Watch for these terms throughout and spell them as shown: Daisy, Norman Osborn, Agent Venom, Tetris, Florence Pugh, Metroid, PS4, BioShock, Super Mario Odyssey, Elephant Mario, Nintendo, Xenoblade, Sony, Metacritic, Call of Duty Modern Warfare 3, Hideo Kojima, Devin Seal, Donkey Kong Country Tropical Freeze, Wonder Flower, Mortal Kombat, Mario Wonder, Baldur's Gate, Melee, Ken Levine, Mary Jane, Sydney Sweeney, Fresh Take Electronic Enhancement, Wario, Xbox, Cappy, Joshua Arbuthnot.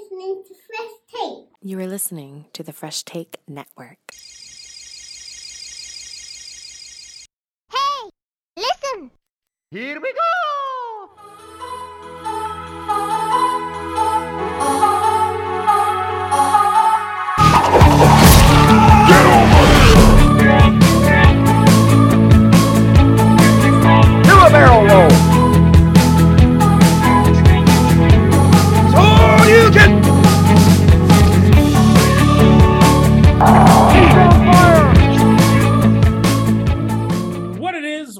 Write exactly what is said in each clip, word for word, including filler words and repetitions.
listening to Fresh Take. You are listening to the Fresh Take Network. Hey, listen! Here we go! Get over here! Do a barrel roll!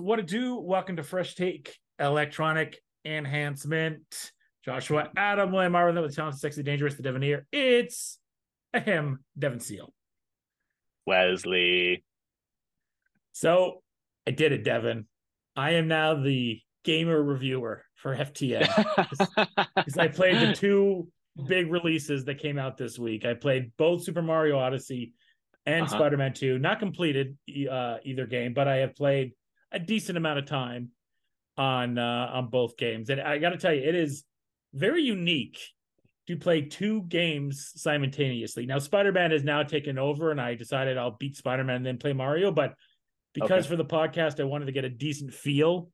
What to do? Welcome to Fresh Take Electronic Enhancement. Joshua Adam, William Marvin, with the talented, sexy, dangerous, the debonair. It's him, Devin Seal. Wesley. So I did it, Devin. I am now the gamer reviewer for F T N because I played the two big releases that came out this week. I played both Super Mario Odyssey and uh-huh. Spider-Man two. Not completed uh, either game, but I have played a decent amount of time on uh, on both games, and I got to tell you, it is very unique to play two games simultaneously. Now, Spider-Man has now taken over, and I decided I'll beat Spider-Man and then play Mario. But because okay. for the podcast, I wanted to get a decent feel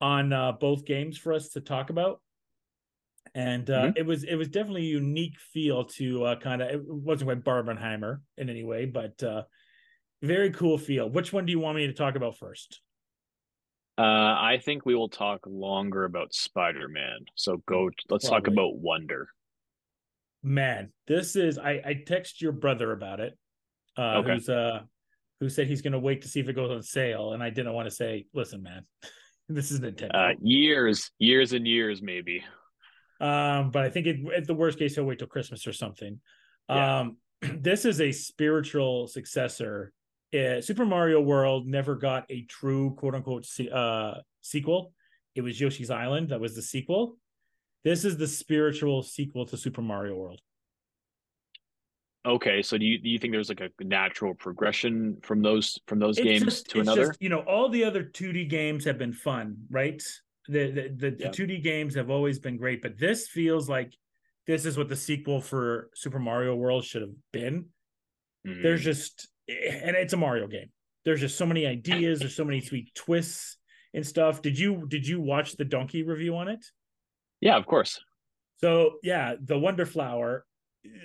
on uh, both games for us to talk about, and uh, mm-hmm. it was it was definitely a unique feel to uh, kind of. It wasn't quite Barbenheimer in any way, but uh, very cool feel. Which one do you want me to talk about first? Uh, I think we will talk longer about Spider-Man. So go. Let's Probably. talk about Wonder. Man, this is. I, I text your brother about it. Uh, okay. Who's uh, who said he's going to wait to see if it goes on sale, and I didn't want to say, "Listen, man, this is Nintendo." Uh, years, years, and years, maybe. Um, but I think it, at the worst case, he'll wait till Christmas or something. Yeah. Um, this is a spiritual successor. Uh, Super Mario World never got a true quote-unquote uh, sequel. It was Yoshi's Island that was the sequel. This is the spiritual sequel to Super Mario World. Okay, so do you do you think there's like a natural progression from those from those it's games just, to it's another? Just, you know, all the other two D games have been fun, right? The the, the, yeah. the two D games have always been great, but this feels like this is what the sequel for Super Mario World should have been. Mm-hmm. There's just... And it's a Mario game. There's just so many ideas. There's so many sweet twists and stuff. Did you did you watch the Donkey review on it? Yeah, of course. So yeah, the Wonder Flower.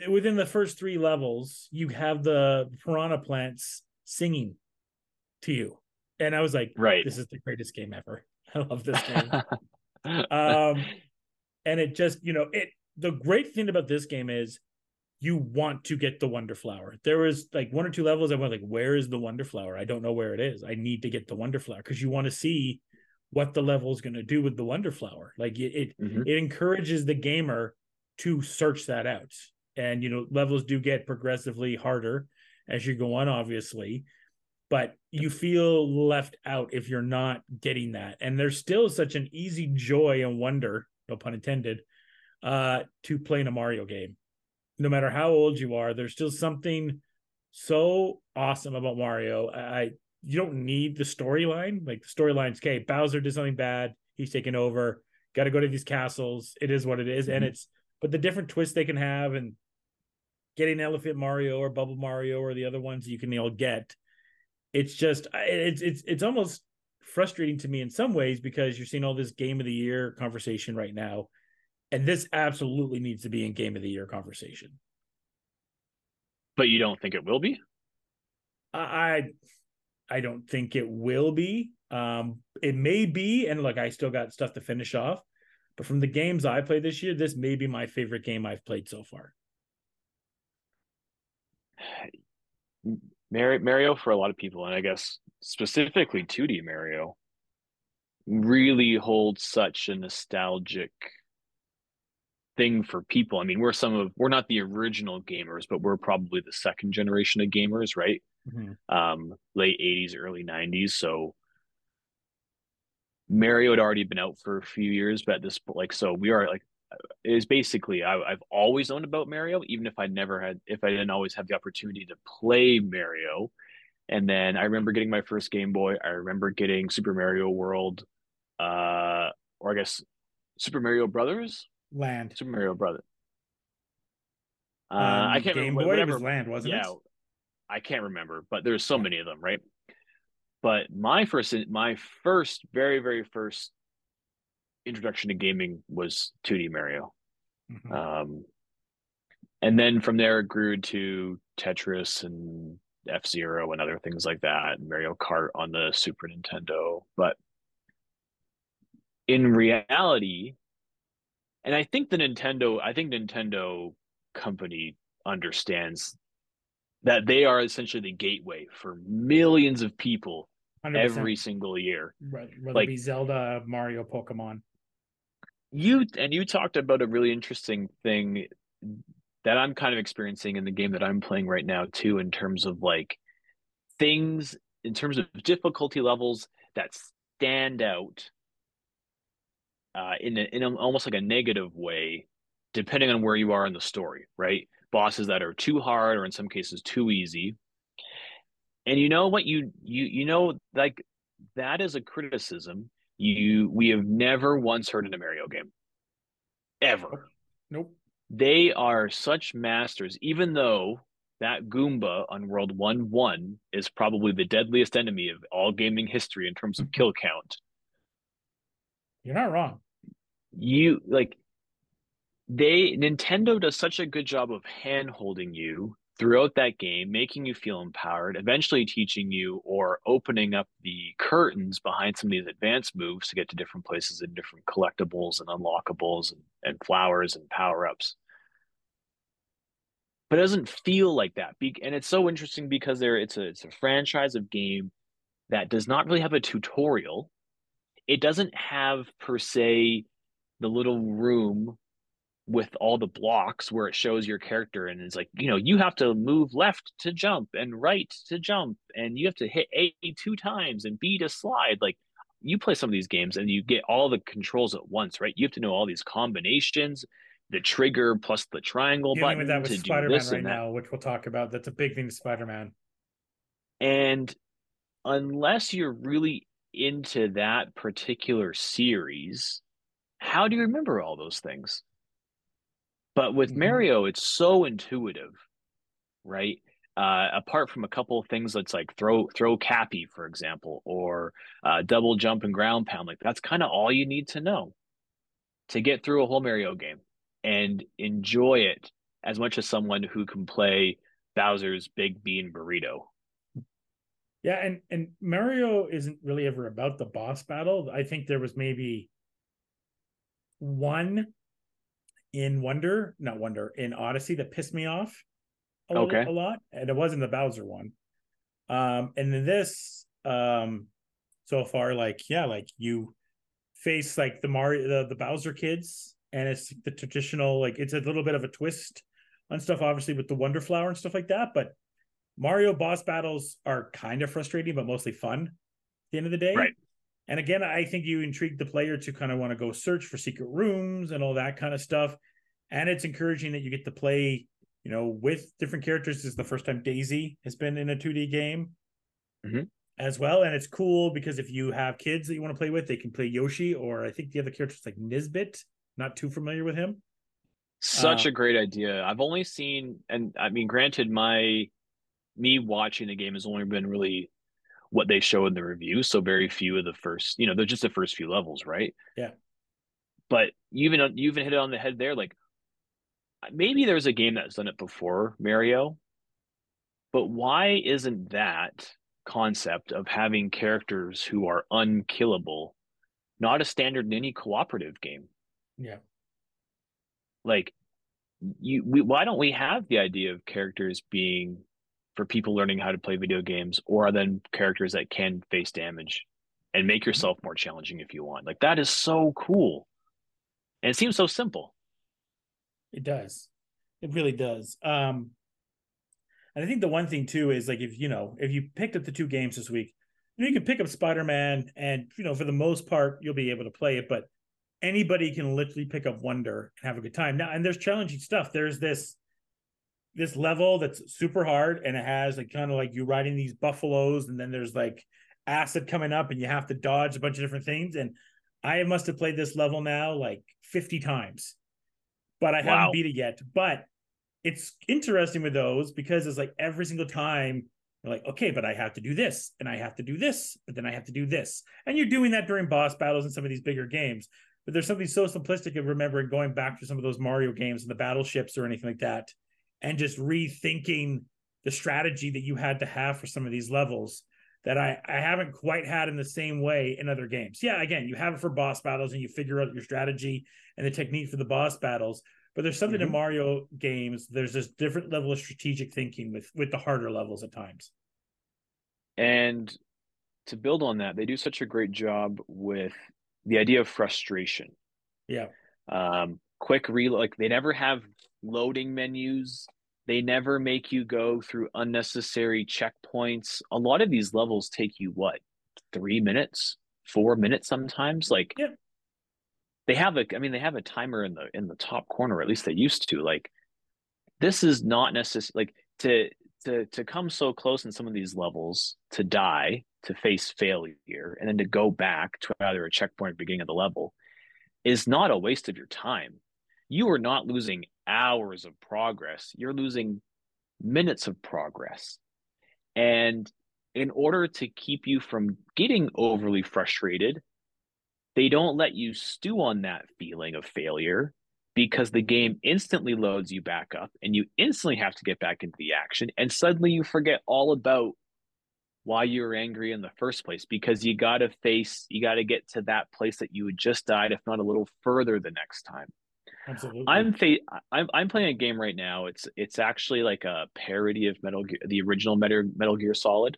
Within the first three levels, you have the piranha plants singing to you, and I was like, "Right, this is the greatest game ever. I love this game." um, and it just, you know, it. The great thing about this game is, you want to get the Wonder Flower. There was like one or two levels I went like, where is the Wonder Flower? I don't know where it is. I need to get the Wonder Flower because you want to see what the level is going to do with the Wonder Flower. Like it, it, mm-hmm. it encourages the gamer to search that out. And, you know, levels do get progressively harder as you go on, obviously, but you feel left out if you're not getting that. And there's still such an easy joy and wonder, no pun intended, uh, to play in a Mario game. No matter how old you are, there's still something so awesome about Mario. I you don't need the storyline. Like the storyline's okay, Bowser did something bad, he's taken over, got to go to these castles. It is what it is, mm-hmm. and it's but the different twists they can have and getting Elephant Mario or Bubble Mario or the other ones you can all get. It's just it's it's it's almost frustrating to me in some ways because you're seeing all this Game of the Year conversation right now. And this absolutely needs to be in Game of the Year conversation. But you don't think it will be? I I don't think it will be. Um, it may be, and look, I still got stuff to finish off. But from the games I played this year, this may be my favorite game I've played so far. Mario, for a lot of people, and I guess specifically two D Mario, really holds such a nostalgic thing for people. I mean, we're some of we're not the original gamers, but we're probably the second generation of gamers, right? Mm-hmm. Um, late eighties, early nineties. So Mario had already been out for a few years, but at this point, like, so we are like, it is basically I, I've always known about Mario, even if I never had, if I didn't always have the opportunity to play Mario. And then I remember getting my first Game Boy. I remember getting Super Mario World, uh, or I guess Super Mario Brothers. Land Super Mario Brother Uh, um, I can't Game remember. Boy whatever, was Land, wasn't yeah, it? I can't remember, but there's so many of them, right? But my first, my first, very, very first introduction to gaming was two D Mario. Mm-hmm. Um, and then from there, it grew to Tetris and F-Zero and other things like that, and Mario Kart on the Super Nintendo. But in reality, and I think the Nintendo, I think Nintendo company understands that they are essentially the gateway for millions of people one hundred percent every single year. Whether, whether like, it be Zelda, Mario, Pokemon. You and you talked about a really interesting thing that I'm kind of experiencing in the game that I'm playing right now too, in terms of like things, in terms of difficulty levels that stand out uh, in a, in a, almost like a negative way, depending on where you are in the story, right? Bosses that are too hard, or in some cases too easy. And you know what, you you you know, like that is a criticism you we have never once heard in a Mario game, ever. Nope. They are such masters, even though that Goomba on World one one is probably the deadliest enemy of all gaming history in terms of kill count. You're not wrong. You like They Nintendo does such a good job of hand-holding you throughout that game, making you feel empowered, eventually teaching you or opening up the curtains behind some of these advanced moves to get to different places and different collectibles and unlockables and, and flowers and power-ups. But it doesn't feel like that. And it's so interesting because there it's a it's a franchise of game that does not really have a tutorial. It doesn't have, per se, the little room with all the blocks where it shows your character and it's like, you know, you have to move left to jump and right to jump and you have to hit A two times and B to slide. Like, you play some of these games and you get all the controls at once, right? You have to know all these combinations, the trigger plus the triangle button with that with to Spider-Man do this right and that. Now, which we'll talk about. That's a big thing to Spider-Man. And unless you're really into that particular series, how do you remember all those things? But with Mario, it's so intuitive, right? Uh, apart from a couple of things that's like throw throw Cappy, for example, or uh, double jump and ground pound. Like, that's kind of all you need to know to get through a whole Mario game and enjoy it as much as someone who can play Bowser's Big Bean Burrito. Yeah, and, and Mario isn't really ever about the boss battle. I think there was maybe one... in Wonder, not Wonder, in Odyssey that pissed me off a, okay. little, a lot. And it wasn't the Bowser one. Um, and then this, um, so far, like, yeah, like you face like the Mario, the, the Bowser kids, and it's the traditional, like, it's a little bit of a twist on stuff, obviously, with the Wonder Flower and stuff like that. But Mario boss battles are kind of frustrating, but mostly fun at the end of the day. Right. And again, I think you intrigue the player to kind of want to go search for secret rooms and all that kind of stuff. And it's encouraging that you get to play, you know, with different characters. This is the first time Daisy has been in a two D game mm-hmm. as well. And it's cool because if you have kids that you want to play with, they can play Yoshi, or I think the other character's like Nisbet. Not too familiar with him. Such uh, a great idea. I've only seen, and I mean, granted, my me watching the game has only been really... what they show in the review. So very few of the first, you know, they're just the first few levels, right? Yeah. But you even, you even hit it on the head there. Like, maybe there's a game that's done it before, Mario, but why isn't that concept of having characters who are unkillable not a standard in any cooperative game? Yeah. Like, you, we, why don't we have the idea of characters being... for people learning how to play video games, or then characters that can face damage and make yourself more challenging if you want. Like, that is so cool. And it seems so simple. It does. It really does. Um, and I think the one thing too is like, if, you know, if you picked up the two games this week, you know, you can pick up Spider-Man and, you know, for the most part, you'll be able to play it, but anybody can literally pick up Wonder and have a good time. Now, and there's challenging stuff. There's this, this level that's super hard, and it has like kind of like you riding these buffaloes, and then there's like acid coming up and you have to dodge a bunch of different things. And I must have played this level now like fifty times, but I wow. haven't beat it yet. But it's interesting with those because it's like every single time you're like, okay, but I have to do this and I have to do this, but then I have to do this. And you're doing that during boss battles in some of these bigger games. But there's something so simplistic of remembering going back to some of those Mario games and the battleships or anything like that, and just rethinking the strategy that you had to have for some of these levels that I, I haven't quite had in the same way in other games. Yeah, again, you have it for boss battles and you figure out your strategy and the technique for the boss battles. But there's something mm-hmm. in Mario games, there's this different level of strategic thinking with, with the harder levels at times. And to build on that, they do such a great job with the idea of frustration. Yeah. Um, quick reload. Like, they never have loading menus. They never make you go through unnecessary checkpoints. A lot of these levels take you, what, three minutes, four minutes sometimes? Like, yeah. They have a, I mean, they have a timer in the in the top corner, at least they used to. Like, this is not necessary. Like, to, to, to come so close in some of these levels, to die, to face failure, and then to go back to either a checkpoint at the beginning of the level is not a waste of your time. You are not losing hours of progress. You're losing minutes of progress. And in order to keep you from getting overly frustrated, they don't let you stew on that feeling of failure, because the game instantly loads you back up and you instantly have to get back into the action. And suddenly you forget all about why you were angry in the first place, because you got to face, you got to get to that place that you had just died, if not a little further the next time. Absolutely. I'm, fa- I'm I'm playing a game right now. It's it's actually like a parody of Metal Gear, the original Metal, Metal Gear Solid,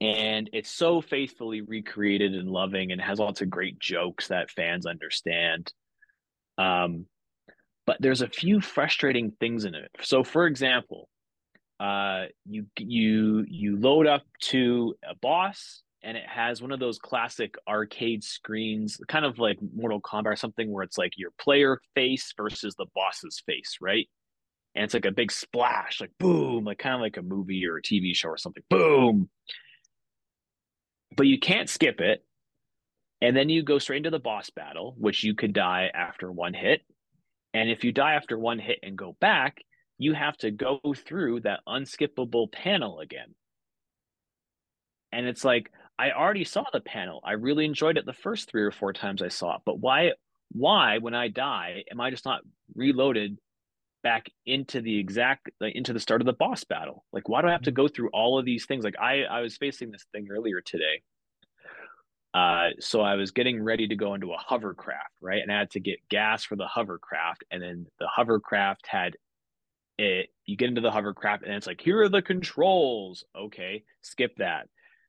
and it's so faithfully recreated and loving, and has lots of great jokes that fans understand. Um, but there's a few frustrating things in it. So, for example, uh, you you you load up to a boss, and it has one of those classic arcade screens, kind of like Mortal Kombat or something, where it's like your player face versus the boss's face, right? And it's like a big splash, like boom, like kind of like a movie or a T V show or something, boom. But you can't skip it. And then you go straight into the boss battle, which you could die after one hit. And if you die after one hit and go back, you have to go through that unskippable panel again. And it's like, I already saw the panel. I really enjoyed it the first three or four times I saw it. But why, why when I die, am I just not reloaded back into the exact, like, into the start of the boss battle? Like, why do I have to go through all of these things? Like, I, I was facing this thing earlier today. Uh, so I was getting ready to go into a hovercraft, right? And I had to get gas for the hovercraft. And then the hovercraft had it. You get into the hovercraft and it's like, here are the controls. Okay, skip that.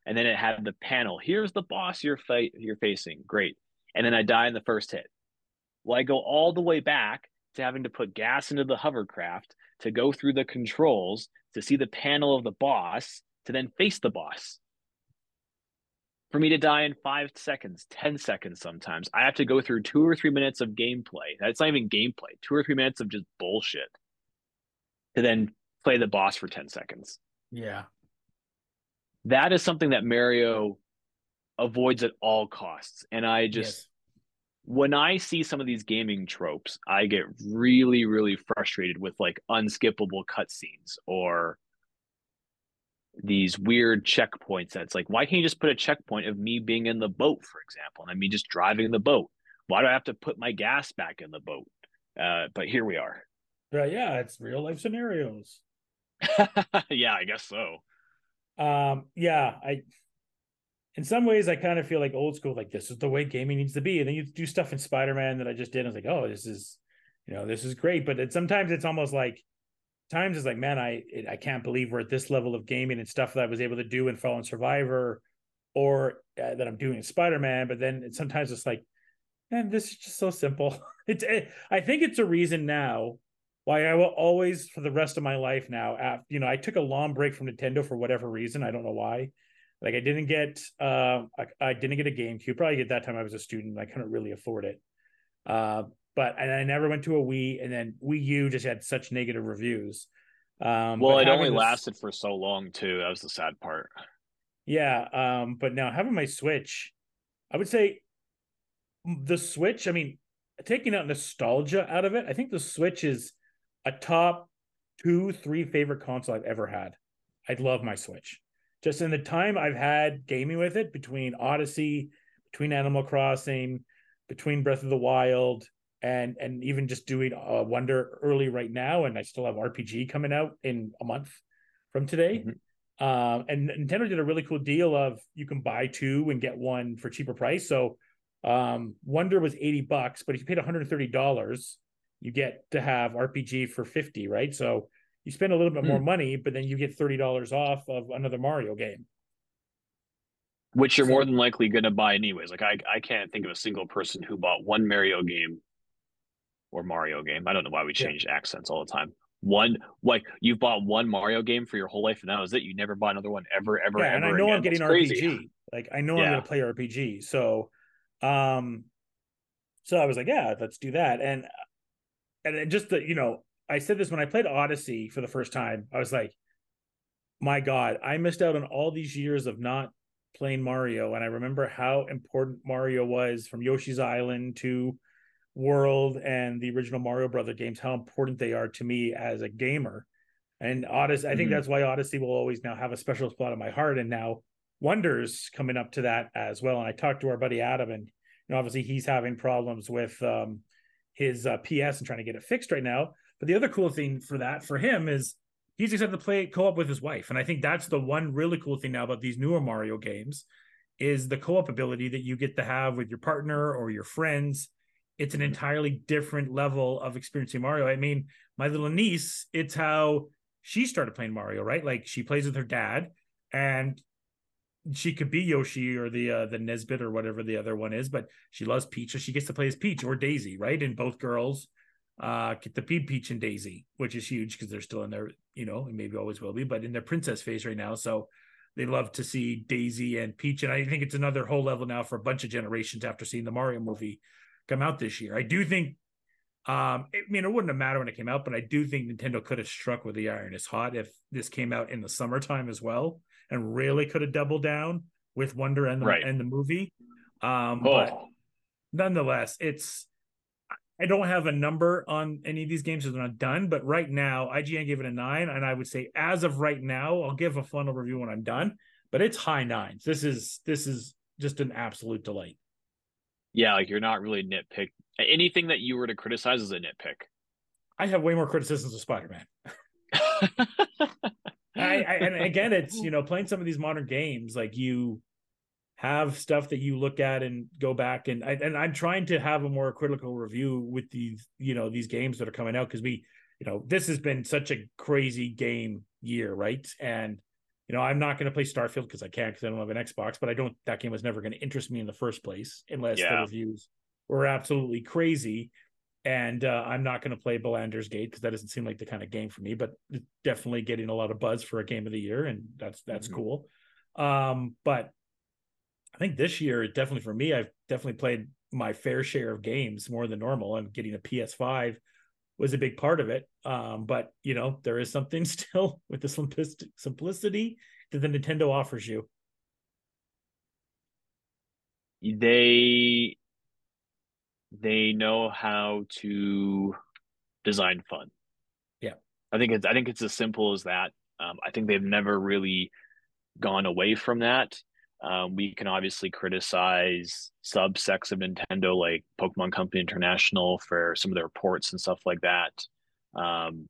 And then it had the panel. Here's the boss you're fight you're facing. Great. And then I die in the first hit. Well, I go all the way back to having to put gas into the hovercraft, to go through the controls, to see the panel of the boss, to then face the boss. For me to die in five seconds, ten seconds sometimes, I have to go through two or three minutes of gameplay. That's not even gameplay. Two or three minutes of just bullshit to then play the boss for ten seconds. Yeah. That is something that Mario avoids at all costs. And I just, yes. when I see some of these gaming tropes, I get really, really frustrated with like unskippable cutscenes or these weird checkpoints. That's like, why can't you just put a checkpoint of me being in the boat, for example, and I mean just driving the boat? Why do I have to put my gas back in the boat? Uh, but here we are. Right, yeah, it's real life scenarios. Yeah, I guess so. Um, yeah, I, in some ways I kind of feel like old school, like this is the way gaming needs to be. And then you do stuff in Spider-Man that I just did. And I was like, oh, this is, you know, this is great. But it, sometimes it's almost like times it's like, man, I, it, I can't believe we're at this level of gaming and stuff that I was able to do in Fallen Survivor or uh, that I'm doing in Spider-Man. But then it, sometimes it's like, man, this is just so simple. It's, it, I think it's a reason now why I will always, for the rest of my life now, after, you know, I took a long break from Nintendo for whatever reason. I don't know why. Like I didn't get, uh, I, I didn't get a GameCube. Probably at that time I was a student. I couldn't really afford it. Uh, but and I never went to a Wii. And then Wii U just had such negative reviews. Um, well, it only this... lasted for so long too. That was the sad part. Yeah. Um, but now having my Switch, I would say the Switch, I mean, taking out nostalgia out of it, I think the Switch is a top two, three favorite console I've ever had. I love my Switch. Just in the time I've had gaming with it, between Odyssey, between Animal Crossing, between Breath of the Wild, and and even just doing uh, Wonder early right now, and I still have R P G coming out in a month from today. Mm-hmm. Uh, and Nintendo did a really cool deal of you can buy two and get one for cheaper price. So um, Wonder was eighty bucks, but if you paid one hundred thirty dollars, you get to have R P G for fifty, right? So you spend a little bit more mm. money, but then you get thirty dollars off of another Mario game, which you're so, more than likely going to buy anyways. Like I, I can't think of a single person who bought one Mario game or Mario game. I don't know why we change yeah. accents all the time. One, like you've bought one Mario game for your whole life, and that was it. You never bought another one ever, ever, yeah, ever. And I know again. I'm getting That's R P G. Crazy. Like I know yeah. I'm going to play R P G. So, um, so I was like, yeah, let's do that. And and then just the, you know. I said this when I played Odyssey for the first time. I was like, my God, I missed out on all these years of not playing Mario. And I remember how important Mario was, from Yoshi's Island to World and the original Mario Brother games, how important they are to me as a gamer. And Odyssey, mm-hmm. I think that's why Odyssey will always now have a special spot in my heart. And now Wonder's coming up to that as well. And I talked to our buddy Adam, and you know, obviously he's having problems with um, his uh, P S and trying to get it fixed right now. But the other cool thing for that, for him, is he's excited to play co-op with his wife. And I think that's the one really cool thing now about these newer Mario games, is the co-op ability that you get to have with your partner or your friends. It's an entirely different level of experiencing Mario. I mean, my little niece, it's how she started playing Mario, right? Like she plays with her dad, and she could be Yoshi or the uh, the Nesbit or whatever the other one is, but she loves Peach, so she gets to play as Peach or Daisy, right? And both girls uh get the Peach and Daisy, which is huge because they're still in their, you know, and maybe always will be, but in their princess phase right now. So they love to see Daisy and Peach, and I think it's another whole level now for a bunch of generations after seeing the Mario movie come out this year. I do think um I mean, it wouldn't have mattered when it came out, but I do think Nintendo could have struck where the iron is hot if this came out in the summertime as well, and really could have doubled down with Wonder and the, right. and the movie um oh. But nonetheless, it's I don't have a number on any of these games, so they're not done. But right now, I G N gave it a nine, and I would say as of right now, I'll give a final review when I'm done. But it's high nines. This is this is just an absolute delight. Yeah, like you're not really nitpick. Anything that you were to criticize is a nitpick. I have way more criticisms of Spider-Man. I, I, and again, it's, you know, playing some of these modern games, like you have stuff that you look at and go back, and and I'm trying to have a more critical review with these, you know, these games that are coming out, because we, you know, this has been such a crazy game year, right? And you know, I'm not going to play Starfield because I can't, because I don't have an Xbox, but I don't, that game was never going to interest me in the first place unless yeah. the reviews were absolutely crazy. And uh, I'm not going to play Baldur's Gate because that doesn't seem like the kind of game for me, but it's definitely getting a lot of buzz for a game of the year, and that's that's mm-hmm. cool. Um, but I think this year, definitely for me, I've definitely played my fair share of games more than normal, and getting a P S five was a big part of it. Um, but, you know, there is something still with the simplicity, simplicity that the Nintendo offers you. They, they know how to design fun. Yeah. I think it's, I think it's as simple as that. Um, I think they've never really gone away from that. Um, we can obviously criticize subsects of Nintendo, like Pokemon Company International, for some of their reports and stuff like that. Um,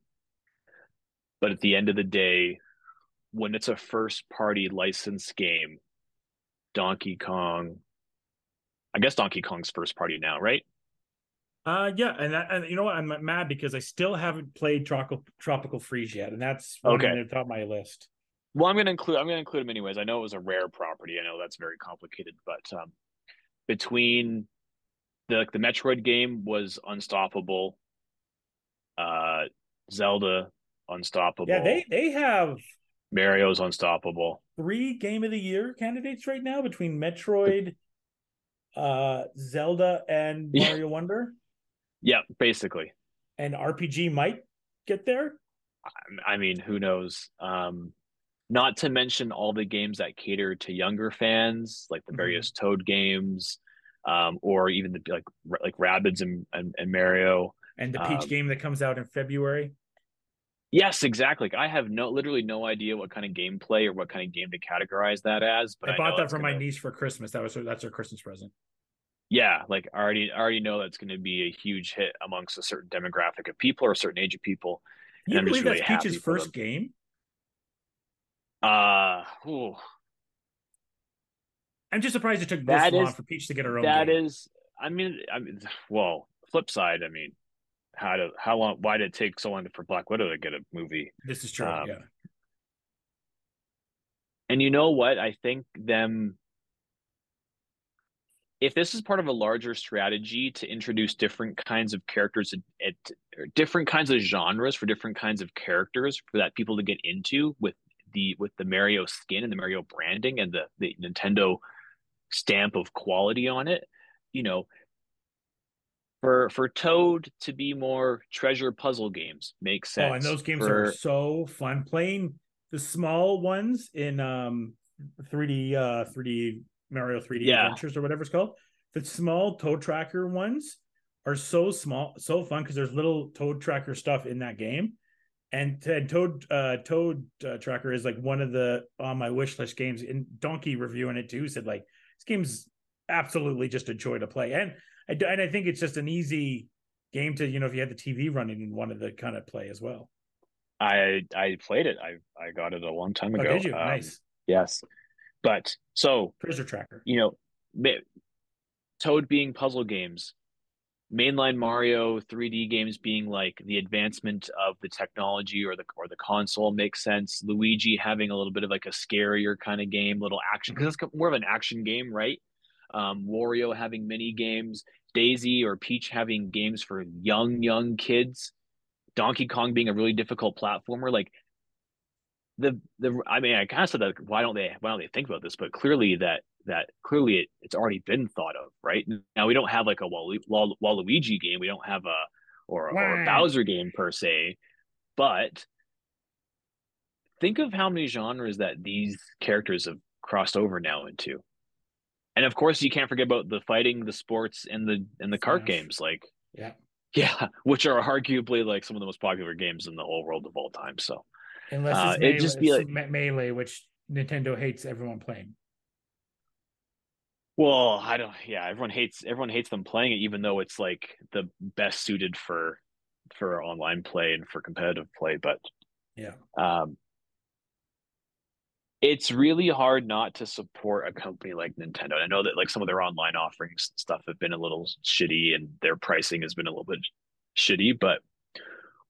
but at the end of the day, when it's a first-party licensed game, Donkey Kong, I guess Donkey Kong's first-party now, right? Uh, yeah, and that, and you know what? I'm mad because I still haven't played Tropical, Tropical Freeze yet, and that's okay. on the top of my list. Well, I'm going to include I'm going to include them anyways. I know it was a rare property. I know that's very complicated, but um, between the the Metroid game was unstoppable, uh, Zelda unstoppable. Yeah, they they have Mario's unstoppable. Three game of the year candidates right now between Metroid, uh, Zelda, and Mario yeah. Wonder. Yeah, basically. And R P G might get there. I, I mean, who knows? Um, Not to mention all the games that cater to younger fans, like the various mm-hmm. Toad games, um, or even the like like Rabbids and, and, and Mario. And the Peach um, game that comes out in February. Yes, exactly. I have no, literally no idea what kind of gameplay or what kind of game to categorize that as. But I, I bought that for gonna... my niece for Christmas. That was her, that's her Christmas present. Yeah, like I already, I already know that's going to be a huge hit amongst a certain demographic of people or a certain age of people. Can you and believe I'm just that's really Peach's first game? Uh, ooh. I'm just surprised it took this long for Peach to get her own. That game. is, I mean, I mean, well, flip side, I mean, how to, how long? Why did it take so long for Black Widow to get a movie? This is true. Um, yeah. And you know what? I think them. If this is part of a larger strategy to introduce different kinds of characters at different kinds of genres for different kinds of characters for that people to get into with the with the Mario skin and the Mario branding and the, the Nintendo stamp of quality on it, you know, for for Toad to be more treasure puzzle games makes sense. Oh, and those games for... are so fun. Playing the small ones in um three D uh three D Mario three D yeah. Adventures or whatever it's called. The small Toad Tracker ones are so small, so fun because there's little Toad Tracker stuff in that game. And, and Toad uh, Toad uh, Tracker is like one of the on my wish list games. And Donkey reviewing it too said like this game's absolutely just a joy to play. And I and I think it's just an easy game to, you know, if you had the T V running and wanted to kind of play as well. I I played it. I I got it a long time ago. Oh, did you? Um, nice. Yes. But so, Treasure Tracker, you know, Toad being puzzle games, mainline Mario three D games being like the advancement of the technology or the or the console makes sense. Luigi having a little bit of like a scarier kind of game, little action, because it's more of an action game, right? Um, Wario having mini games, Daisy or Peach having games for young, young kids, Donkey Kong being a really difficult platformer, like. The the I mean I kind of said that why don't they why don't they think about this, but clearly that that clearly it, it's already been thought of, right? Now we don't have like a Walu, Walu, Waluigi game, we don't have a or, a or a Bowser game per se, but think of how many genres that these characters have crossed over now into, and of course you can't forget about the fighting, the sports, and the and the cart yeah. games, like yeah yeah, which are arguably like some of the most popular games in the whole world of all time, so. Unless it's uh, melee, just be like, melee, which Nintendo hates everyone playing. Well, I don't. Yeah, everyone hates everyone hates them playing it, even though it's like the best suited for for online play and for competitive play. But yeah, um, it's really hard not to support a company like Nintendo. I know that like some of their online offerings and stuff have been a little shitty, and their pricing has been a little bit shitty, but.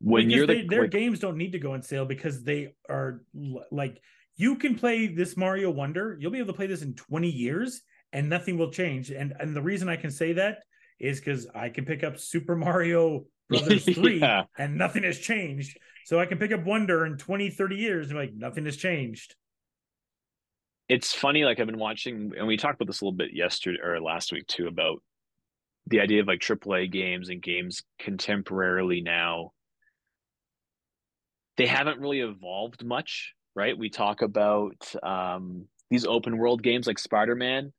When because you're the, they, their like, games don't need to go on sale because they are like you can play this Mario Wonder, you'll be able to play this in twenty years and nothing will change. And and the reason I can say that is because I can pick up Super Mario Brothers three yeah. and nothing has changed. So I can pick up Wonder in twenty, thirty years and like nothing has changed. It's funny, like I've been watching, and we talked about this a little bit yesterday or last week too, about the idea of like triple A games and games contemporarily now. They haven't really evolved much, right? We talk about um, these open world games like Spider-Man,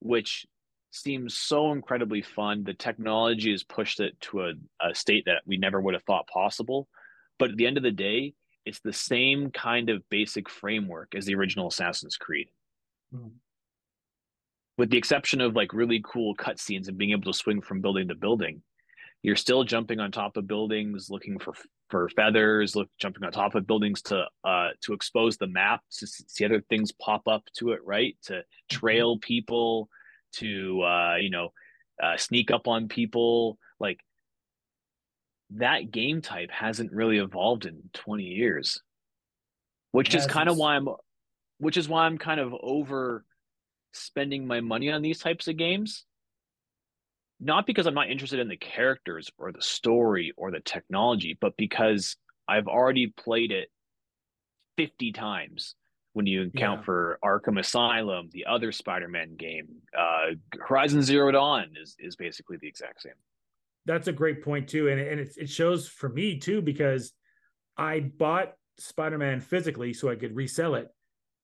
which seems so incredibly fun. The technology has pushed it to a, a state that we never would have thought possible. But at the end of the day, it's the same kind of basic framework as the original Assassin's Creed. Mm-hmm. With the exception of like really cool cutscenes and being able to swing from building to building. You're still jumping on top of buildings, looking for for feathers, look, jumping on top of buildings to uh to expose the map, to see other things pop up to it, right? To trail people, to uh, you know, uh, sneak up on people. Like that game type hasn't really evolved in twenty years, which yeah, is kind of why I'm, which is why I'm kind of over spending my money on these types of games. Not because I'm not interested in the characters or the story or the technology, but because I've already played it fifty times when you account yeah. for Arkham Asylum, the other Spider-Man game. Uh, Horizon Zero Dawn is, is basically the exact same. That's a great point, too. And, and it, it shows for me, too, because I bought Spider-Man physically so I could resell it.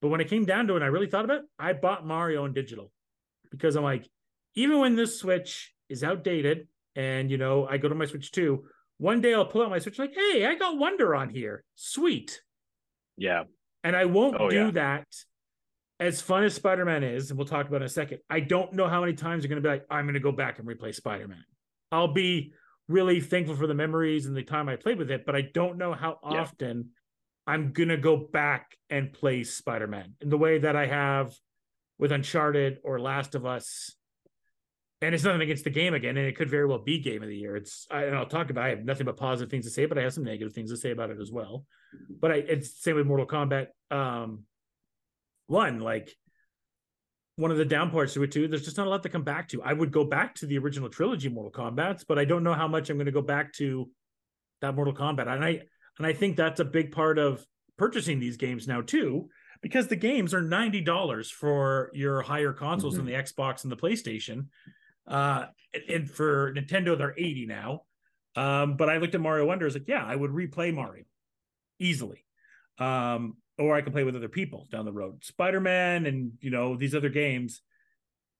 But when it came down to it, I really thought about it, I bought Mario in digital because I'm like, even when this Switch is outdated and, you know, I go to my Switch two, one day I'll pull out my Switch like, hey, I got Wonder on here. Sweet. Yeah. And I won't oh, do yeah. that. As fun as Spider-Man is, and we'll talk about it in a second, I don't know how many times you're going to be like, I'm going to go back and replay Spider-Man. I'll be really thankful for the memories and the time I played with it, but I don't know how yeah. often I'm going to go back and play Spider-Man in the way that I have with Uncharted or Last of Us. And it's nothing against the game again, and it could very well be Game of the Year. It's I, and I'll talk about it. I have nothing but positive things to say, but I have some negative things to say about it as well. But I, it's the same with Mortal Kombat. Um, one, like, one of the down parts to it, too, there's just not a lot to come back to. I would go back to the original trilogy Mortal Kombats, but I don't know how much I'm going to go back to that Mortal Kombat. And I, and I think that's a big part of purchasing these games now, too, because the games are ninety dollars for your higher consoles mm-hmm. than the Xbox and the PlayStation. Uh, and for Nintendo, they're eighty now. Um, but I looked at Mario Wonder, I was like, yeah, I would replay Mario easily. Um, or I can play with other people down the road. Spider-Man and, you know, these other games,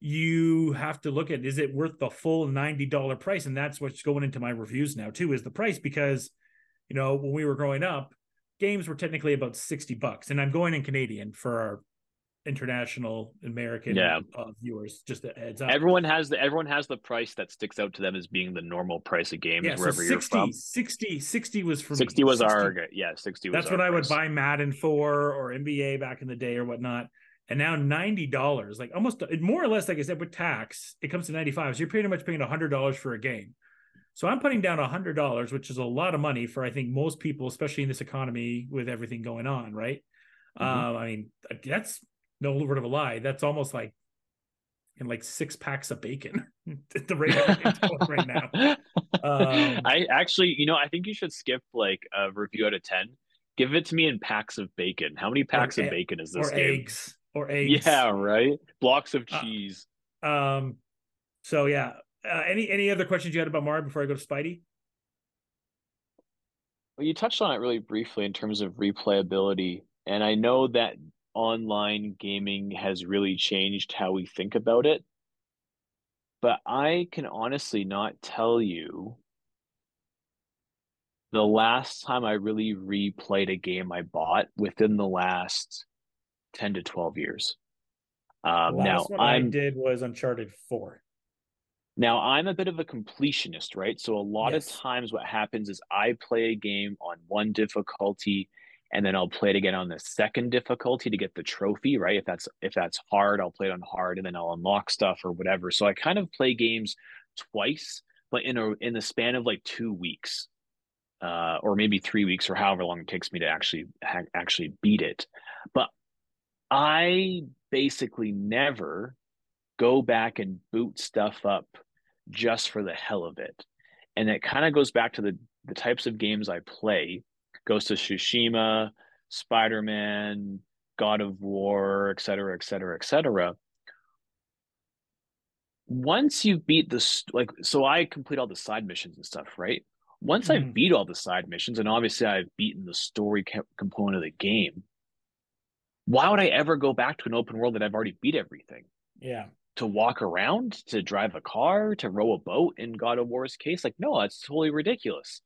you have to look at, is it worth the full ninety dollars price? And that's what's going into my reviews now too, is the price. Because, you know, when we were growing up, games were technically about sixty bucks. And I'm going in Canadian for our international American yeah. uh, viewers, just a heads up. Everyone has the everyone has the price that sticks out to them as being the normal price of games yeah, wherever so sixty, you're from. sixty, sixty was for sixty me. was sixty. Our yeah sixty. Was That's our what price. I would buy Madden for or N B A back in the day or whatnot. And now ninety dollars, like almost more or less, like I said, with tax, it comes to ninety five. So you're pretty much paying a hundred dollars for a game. So I'm putting down a hundred dollars, which is a lot of money for I think most people, especially in this economy with everything going on, right? Mm-hmm. Um, I mean, that's no word of a lie. That's almost like in like six packs of bacon at the rate right now. Um, I actually, you know, I think you should skip like a review out of ten. Give it to me in packs of bacon. How many packs of e- bacon is this or game? Eggs or eggs? Yeah, right. Blocks of cheese. Uh, um. So yeah. Uh, any any other questions you had about Mario before I go to Spidey? Well, you touched on it really briefly in terms of replayability, and I know that online gaming has really changed how we think about it, but I can honestly not tell you the last time I really replayed a game I bought within the last ten to twelve years. Um, last now one I did was Uncharted four. Now I'm a bit of a completionist, right? So a lot yes. of times what happens is I play a game on one difficulty, and then I'll play it again on the second difficulty to get the trophy, right? If that's if that's hard, I'll play it on hard, and then I'll unlock stuff or whatever. So I kind of play games twice, but in a in the span of like two weeks, uh, or maybe three weeks, or however long it takes me to actually ha- actually beat it. But I basically never go back and boot stuff up just for the hell of it, and it kind of goes back to the the types of games I play. Ghost of Tsushima, Spider-Man, God of War, et cetera, et cetera, et cetera. Once you beat this, like, so I complete all the side missions and stuff, right? Once mm. I beat all the side missions, and obviously I've beaten the story component of the game, why would I ever go back to an open world that I've already beat everything? Yeah. To walk around, to drive a car, to row a boat in God of War's case? Like, no, that's totally ridiculous.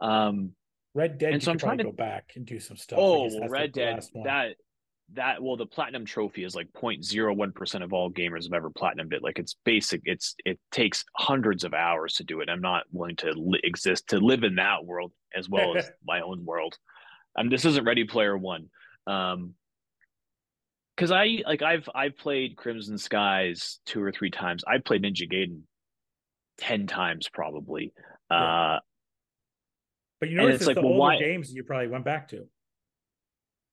Um, Red Dead, and you so I'm trying to go back and do some stuff. Oh, Red Dead, that, that, well, the platinum trophy is like zero point zero one percent of all gamers have ever platinumed it. Like it's basic. It's, it takes hundreds of hours to do it. I'm not willing to li- exist, to live in that world as well as my own world. Um, this isn't Ready Player One. Um, cause I, like I've, I've played Crimson Skies two or three times. I played Ninja Gaiden ten times probably. Uh, yeah. But you notice it's, it's like, the well, older why... games that you probably went back to.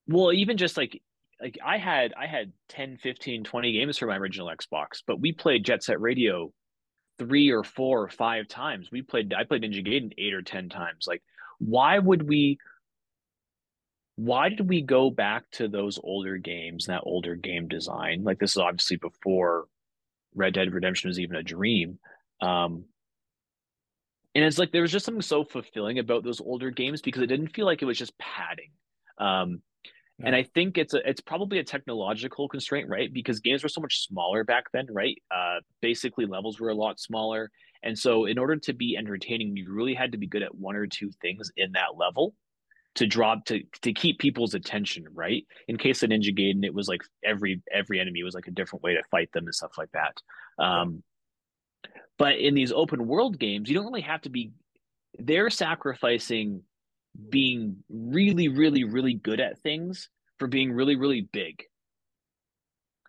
Well, even just like like I had I had ten, fifteen, twenty games for my original Xbox, but we played Jet Set Radio three or four or five times. We played I played Ninja Gaiden eight or ten times. Like, why would we why did we go back to those older games and that older game design? Like, this is obviously before Red Dead Redemption was even a dream. Um And it's like there was just something so fulfilling about those older games because it didn't feel like it was just padding. Um, no. And I think it's a, it's probably a technological constraint, right? Because games were so much smaller back then, right? Uh, basically, levels were a lot smaller. And so in order to be entertaining, you really had to be good at one or two things in that level to drop to to keep people's attention, right? In case of Ninja Gaiden, it was like every every enemy was like a different way to fight them and stuff like that. Um, but in these open world games, you don't really have to be. They're sacrificing being really, really, really good at things for being really, really big.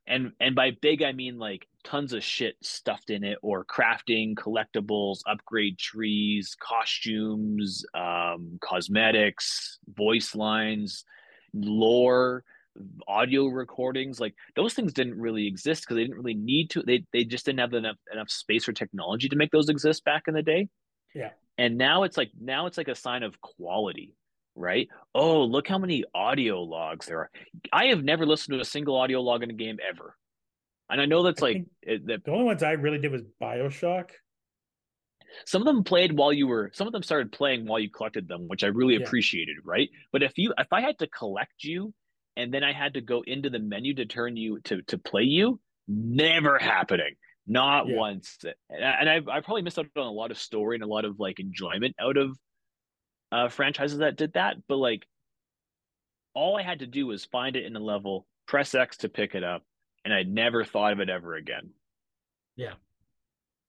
And and by big, I mean like tons of shit stuffed in it, or crafting, collectibles, upgrade trees, costumes, um, cosmetics, voice lines, lore, audio recordings. Like those things didn't really exist because they didn't really need to. They they just didn't have enough enough space or technology to make those exist back in the day. Yeah. And now it's like now it's like a sign of quality. Right? Oh, look how many audio logs there are. I have never listened to a single audio log in a game ever. And I know that's I like... It, that, the only ones I really did was Bioshock. Some of them played while you were... Some of them started playing while you collected them, which I really yeah. appreciated, right? But if you, if I had to collect you, and then I had to go into the menu to turn you... To, to play you, never happening. Not yeah. once. And I, I probably missed out on a lot of story and a lot of like enjoyment out of Uh, franchises that did that, but like all I had to do was find it in a level, press X to pick it up, and I never thought of it ever again. Yeah,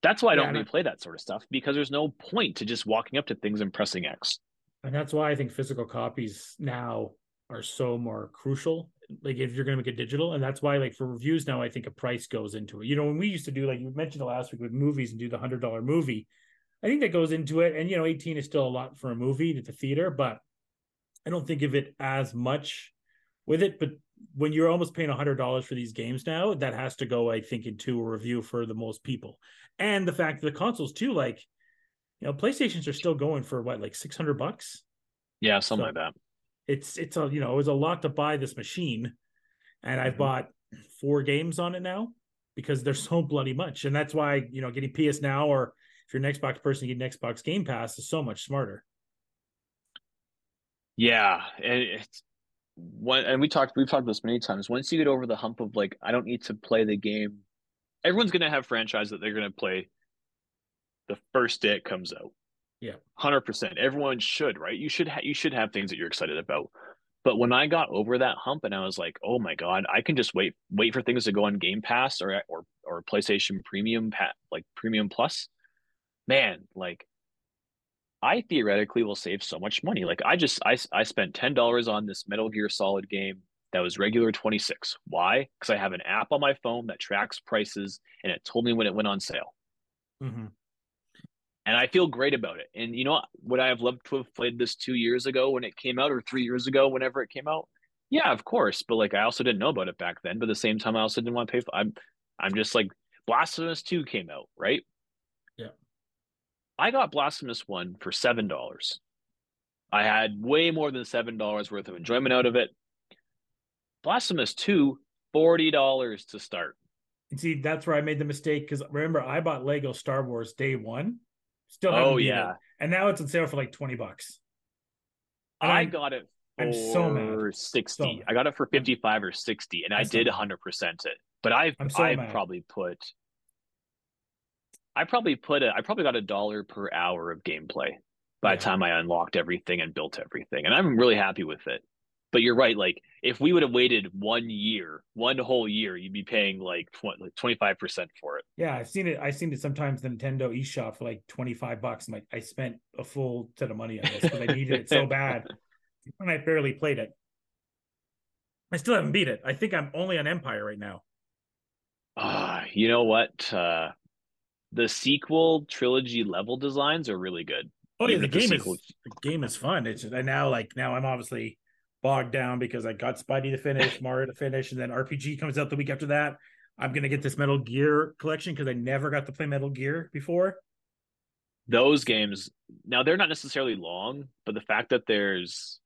that's why I yeah, don't really play that sort of stuff, because there's no point to just walking up to things and pressing X. And that's why I think physical copies now are so more crucial. Like if you're going to make it digital, and that's why like for reviews now, I think a price goes into it. You know, when we used to do, like you mentioned last week with movies, and do the one hundred dollar movie. I think that goes into it. And, you know, eighteen is still a lot for a movie at the theater, but I don't think of it as much with it. But when you're almost paying one hundred dollars for these games now, that has to go, I think, into a review for the most people. And the fact that the consoles, too, like, you know, PlayStations are still going for, what, like six hundred bucks? Yeah, something so like that. It's, it's a, you know, it was a lot to buy this machine. And I've mm-hmm. bought four games on it now because they're so bloody much. And that's why, you know, getting P S Now or... If you're an Xbox person, you get an Xbox Game Pass, is so much smarter. Yeah, and it's one. And we talked, we've talked this many times. Once you get over the hump of like, I don't need to play the game. Everyone's gonna have franchise that they're gonna play the first day it comes out. Yeah, one hundred percent. Everyone should, right? You should. Ha- you should have things that you're excited about. But when I got over that hump, and I was like, oh my god, I can just wait, wait for things to go on Game Pass or or or PlayStation Premium, like Premium Plus. Man, like I theoretically will save so much money. Like I just, I, I spent ten dollars on this Metal Gear Solid game that was regular twenty-six dollars. Why? Because I have an app on my phone that tracks prices and it told me when it went on sale. Mm-hmm. And I feel great about it. And you know what? Would I have loved to have played this two years ago when it came out, or three years ago, whenever it came out? Yeah, of course. But like, I also didn't know about it back then, but at the same time, I also didn't want to pay for, I'm, I'm just like Blasphemous two came out, right? Yeah. I got Blasphemous one for seven dollars. I had way more than seven dollars worth of enjoyment out of it. Blasphemous two, forty dollars to start. And see, that's where I made the mistake, because remember, I bought Lego Star Wars day one. Still haven't oh, yeah. It. And now it's on sale for like twenty bucks. I got it for I'm so mad. sixty. So mad. I got it for fifty-five or sixty, and I'm I did so one hundred percent it. But I've, so I've probably put... I probably put a, I probably got a dollar per hour of gameplay by yeah. the time I unlocked everything and built everything. And I'm really happy with it. But you're right. Like if we would have waited one year, one whole year, you'd be paying like twenty-five percent for it. Yeah. I've seen it. I've seen it sometimes Nintendo eShop for like twenty-five bucks. I'm like, I spent a full set of money on this because I needed it so bad. And I barely played it. I still haven't beat it. I think I'm only on Empire right now. Ah, uh, you know what? Uh, The sequel trilogy level designs are really good. Oh yeah, the game the sequel... is the game is fun. It's and now like now I'm obviously bogged down because I got Spidey to finish, Mario to finish, and then R P G comes out the week after that. I'm gonna get this Metal Gear collection because I never got to play Metal Gear before. Those games now they're not necessarily long, but the fact that there's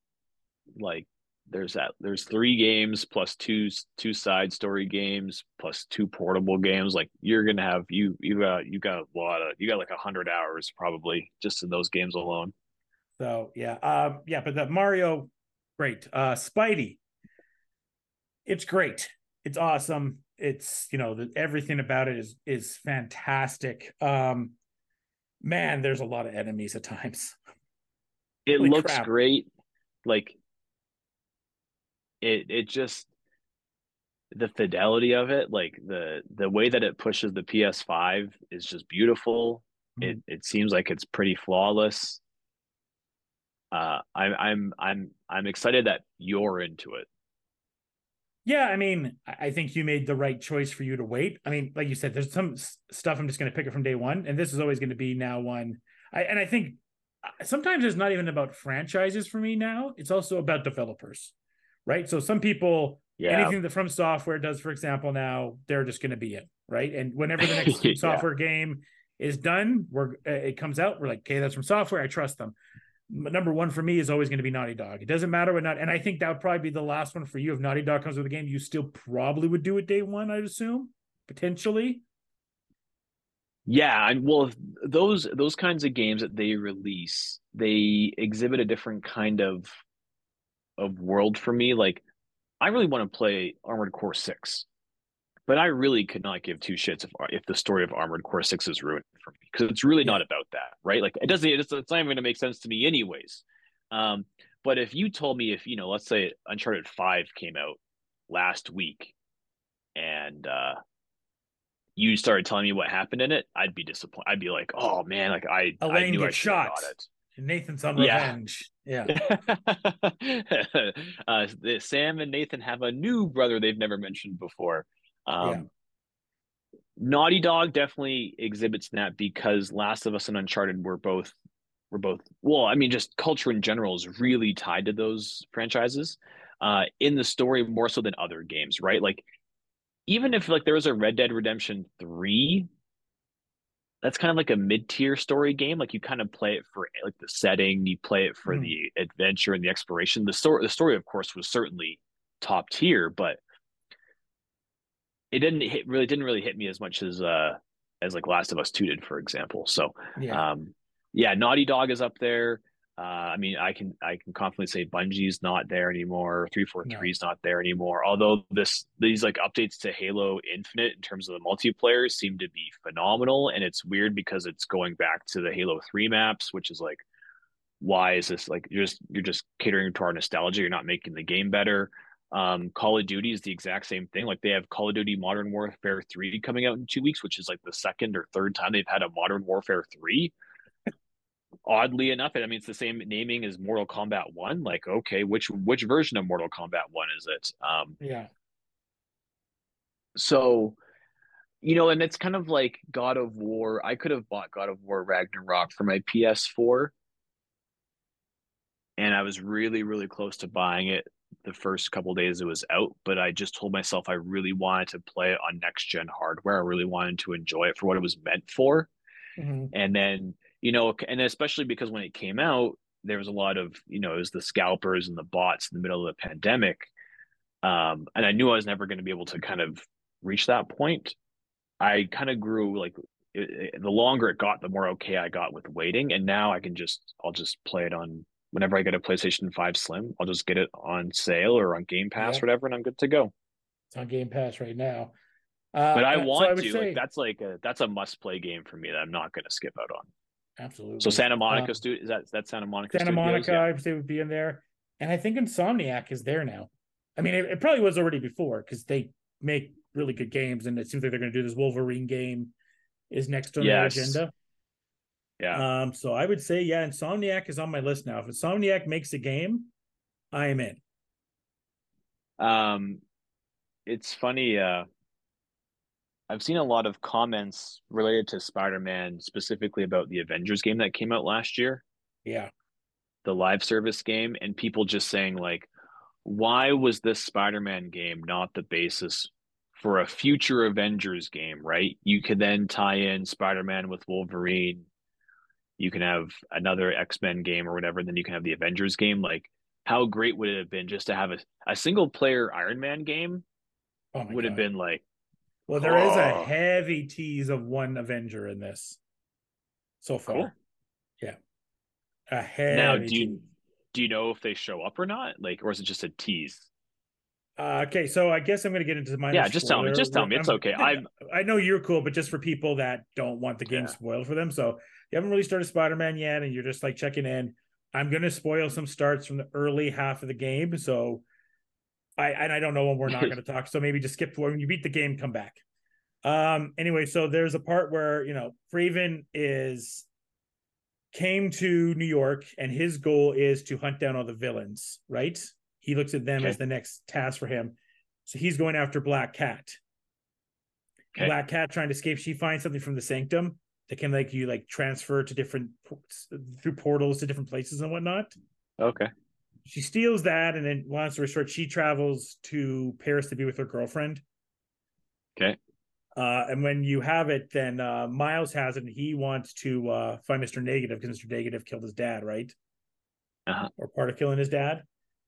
like there's that there's three games plus two two side story games plus two portable games, like you're gonna have you you got you got a lot of you got like a hundred hours probably just in those games alone. So yeah um yeah but the Mario, great. uh Spidey, it's great, it's awesome, it's you know the, everything about it is is fantastic. um man, there's a lot of enemies at times. It Holy looks crap. great. Like it it just the fidelity of it, like the the way that it pushes the P S five is just beautiful. Mm-hmm. It it seems like it's pretty flawless. Uh I'm I'm I'm I'm excited that you're into it. Yeah, I mean, I think you made the right choice for you to wait. I mean, like you said, there's some stuff I'm just going to pick it from day one, and this is always going to be now one. I, and I think sometimes it's not even about franchises for me now. It's also about developers, right? So some people, yeah. anything that From Software does, for example, now, they're just going to be in, right? And whenever the next yeah. software game is done, we're it comes out, we're like, okay, that's From Software, I trust them. Number one for me is always going to be Naughty Dog. It doesn't matter what not, and I think that would probably be the last one for you. If Naughty Dog comes with a game, you still probably would do it day one, I'd assume, potentially. Yeah, and well, those those kinds of games that they release, they exhibit a different kind of of world for me. Like, I really want to play Armored Core Six, but I really could not give two shits if if the story of Armored Core Six is ruined for me, because it's really not about that, right? Like, it doesn't, it's, it's not even going to make sense to me anyways. Um, but if you told me, if, you know, let's say Uncharted five came out last week and uh, you started telling me what happened in it, I'd be disappointed. I'd be like, oh man, like I, I knew I should have got it. Nathan's on revenge. Yeah. yeah. uh, Sam and Nathan have a new brother they've never mentioned before. Um, yeah. Naughty Dog definitely exhibits that, because Last of Us and Uncharted were both were both well, I mean, just culture in general is really tied to those franchises, uh, in the story more so than other games, right? Like, even if like there was a Red Dead Redemption three, that's kind of like a mid-tier story game. Like, you kind of play it for like the setting, you play it for mm. the adventure and the exploration. The story, the story, of course, was certainly top tier, but it didn't hit really didn't really hit me as much as uh as like Last of Us two did, for example. So yeah. um yeah, Naughty Dog is up there. Uh, I mean, I can I can confidently say Bungie's not there anymore. three forty-three's no. not there anymore. Although this these like updates to Halo Infinite in terms of the multiplayer seem to be phenomenal, and it's weird because it's going back to the Halo three maps, which is like, why is this? Like, you're just you're just catering to our nostalgia. You're not making the game better. Um, Call of Duty is the exact same thing. Like, they have Call of Duty Modern Warfare three coming out in two weeks, which is like the second or third time they've had a Modern Warfare three. Oddly enough, I mean, it's the same naming as Mortal Kombat one. Like, okay, which which version of Mortal Kombat one is it? Um, yeah. So, you know, and it's kind of like God of War. I could have bought God of War Ragnarok for my P S four, and I was really, really close to buying it the first couple of days it was out, but I just told myself I really wanted to play it on next gen hardware. I really wanted to enjoy it for what it was meant for. Mm-hmm. And then, you know, and especially because when it came out, there was a lot of, you know, it was the scalpers and the bots in the middle of the pandemic. Um, and I knew I was never going to be able to kind of reach that point. I kind of grew like it, it, the longer it got, the more okay I got with waiting. And now I can just, I'll just play it on, whenever I get a PlayStation five Slim, I'll just get it on sale or on Game Pass, yeah. or whatever, and I'm good to go. It's on Game Pass right now. Uh, but I want so I to. Say, like, that's like a, that's a must-play game for me that I'm not going to skip out on. Absolutely. So Santa Monica um, Studios, is that, that Santa Monica Santa Studios? Monica, yeah. I would say, would be in there. And I think Insomniac is there now. I mean, it, it probably was already before, because they make really good games, and it seems like they're going to do this Wolverine game is next on yes. their agenda. Yeah. Um, so I would say, yeah, Insomniac is on my list now. If Insomniac makes a game, I am in. Um, it's funny. Uh, I've seen a lot of comments related to Spider-Man, specifically about the Avengers game that came out last year. Yeah. The live service game, and people just saying like, why was this Spider-Man game not the basis for a future Avengers game, right? You could then tie in Spider-Man with Wolverine. You can have another X-Men game or whatever, and then you can have the Avengers game. Like, how great would it have been just to have a, a single-player Iron Man game? Oh would God. Have been like... Well, there oh. is a heavy tease of one Avenger in this so far. Cool. Yeah. A heavy now, do you, do you know if they show up or not? Like, or is it just a tease? Uh, okay, so I guess I'm going to get into my yeah. Just tell me, just tell me, it's I'm, okay. I I know you're cool, but just for people that don't want the game yeah. spoiled for them, so you haven't really started Spider-Man yet, and you're just like checking in. I'm going to spoil some starts from the early half of the game, so I and I don't know when we're not going to talk, so maybe just skip forward. When you beat the game, come back. Um. Anyway, so there's a part where you know Craven is came to New York, and his goal is to hunt down all the villains, right? He looks at them okay. as the next task for him. So he's going after Black Cat. Okay. Black Cat trying to escape. She finds something from the Sanctum that can like you like transfer to different through portals to different places and whatnot. Okay. She steals that, and then long story short, she travels to Paris to be with her girlfriend. Okay. Uh, and when you have it, then uh, Miles has it, and he wants to uh, find Mister Negative because Mister Negative killed his dad, right? Uh-huh. Or part of killing his dad.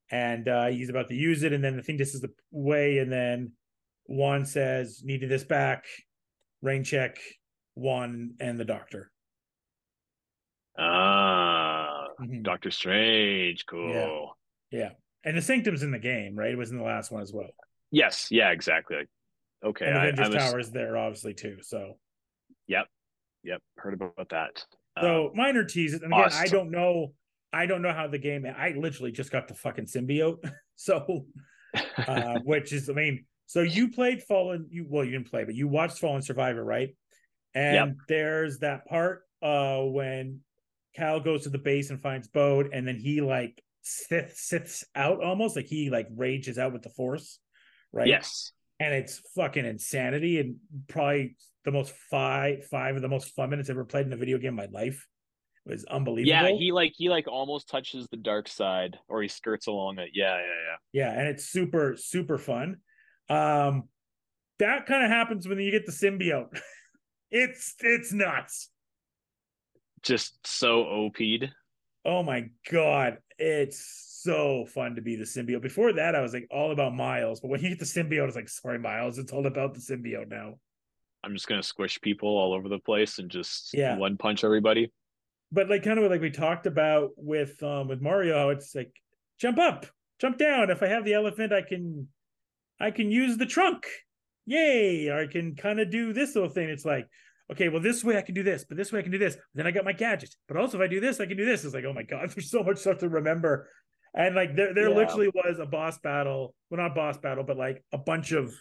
And uh, he's about to use it, and then the thing this is the way, and then Juan says, needed this back, rain check, Juan and the doctor. Ah, mm-hmm. Doctor Strange, cool. Yeah. yeah, and the Sanctum's in the game, right? It was in the last one as well. Yes, yeah, exactly. Okay. And Avengers I, I was... Tower's there, obviously, too, so. Yep, yep, heard about that. So, um, minor teases, and again, awesome. I don't know... I don't know how the game, I literally just got the fucking symbiote. So, uh, which is, I mean, so you played Fallen, you, well, you didn't play, but you watched Fallen Survivor, right? And yep. there's that part uh, when Cal goes to the base and finds Bode, and then he like sith, siths out almost, like he like rages out with the force, right? Yes. And it's fucking insanity, and probably the most five, five of the most fun minutes I've ever played in a video game in my life. Was unbelievable. Yeah, he like he like almost touches the dark side, or he skirts along it. Yeah, yeah, yeah. Yeah, and it's super super fun. Um, that kind of happens when you get the symbiote. it's it's nuts. Just so O P'd. Oh my god, it's so fun to be the symbiote. Before that, I was like all about Miles, but when you get the symbiote, it's like sorry, Miles, it's all about the symbiote now. I'm just gonna squish people all over the place and just yeah. one punch everybody. But like kind of like we talked about with um, with Mario, it's like jump up, jump down. If I have the elephant, I can I can use the trunk. Yay! Or I can kind of do this little thing. It's like, okay, well, this way I can do this, but this way I can do this. Then I got my gadget. But also if I do this, I can do this. It's like, oh my god, there's so much stuff to remember. And like there there yeah. literally was a boss battle. Well, not boss battle, but like a bunch of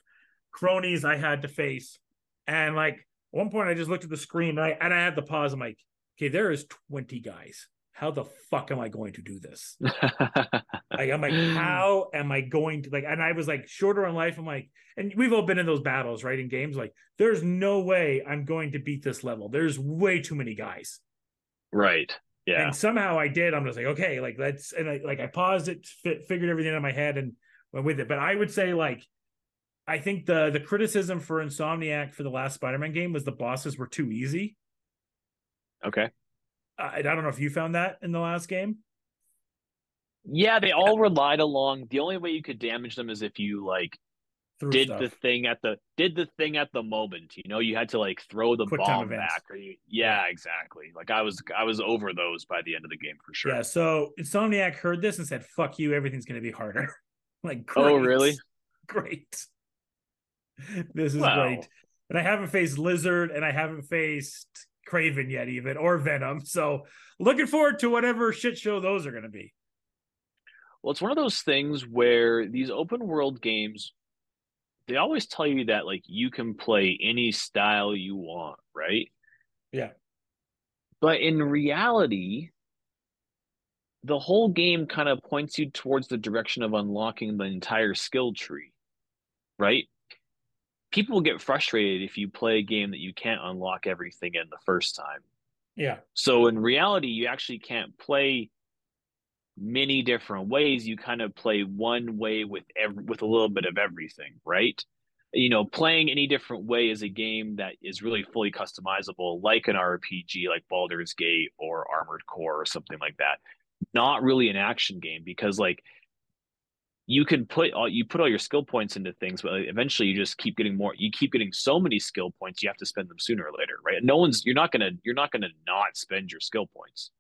cronies I had to face. And like at one point I just looked at the screen and I and I had to pause. I'm like, okay, there is twenty guys. How the fuck am I going to do this? like, I'm like, how am I going to, like, and I was like shorter on life. I'm like, and we've all been in those battles, right? In games, like there's no way I'm going to beat this level. There's way too many guys. Right. Yeah. And somehow I did. I'm just like, okay, like let's, and I, like I paused it, fit, figured everything out in my head and went with it. But I would say like, I think the the criticism for Insomniac for the last Spider-Man game was the bosses were too easy. Okay. Uh, I don't know if you found that in the last game. Yeah, they all relied along. The only way you could damage them is if you like threw did stuff. the thing at the did the thing at the moment. You know, you had to like throw the Quick bomb back. Or you, yeah, yeah, exactly. Like I was I was over those by the end of the game for sure. Yeah. So Insomniac heard this and said, "Fuck you! Everything's going to be harder." like, great. Oh, really? Great. This is wow. great. And I haven't faced Lizard, and I haven't faced Craven yet even, or Venom, so looking forward to whatever shit show those are going to be. Well, it's one of those things where these open world games, they always tell you that like you can play any style you want, right? Yeah. But in reality, the whole game kind of points you towards the direction of unlocking the entire skill tree, right? People get frustrated if you play a game that you can't unlock everything in the first time. Yeah. So in reality, you actually can't play many different ways. You kind of play one way with every, with a little bit of everything, right? You know, playing any different way is a game that is really fully customizable, like an R P G, like Baldur's Gate or Armored Core or something like that. Not really an action game because like, You can put all you put all your skill points into things, but eventually you just keep getting more. You keep getting so many skill points, you have to spend them sooner or later, right? No one's you're not gonna you're not gonna not spend your skill points.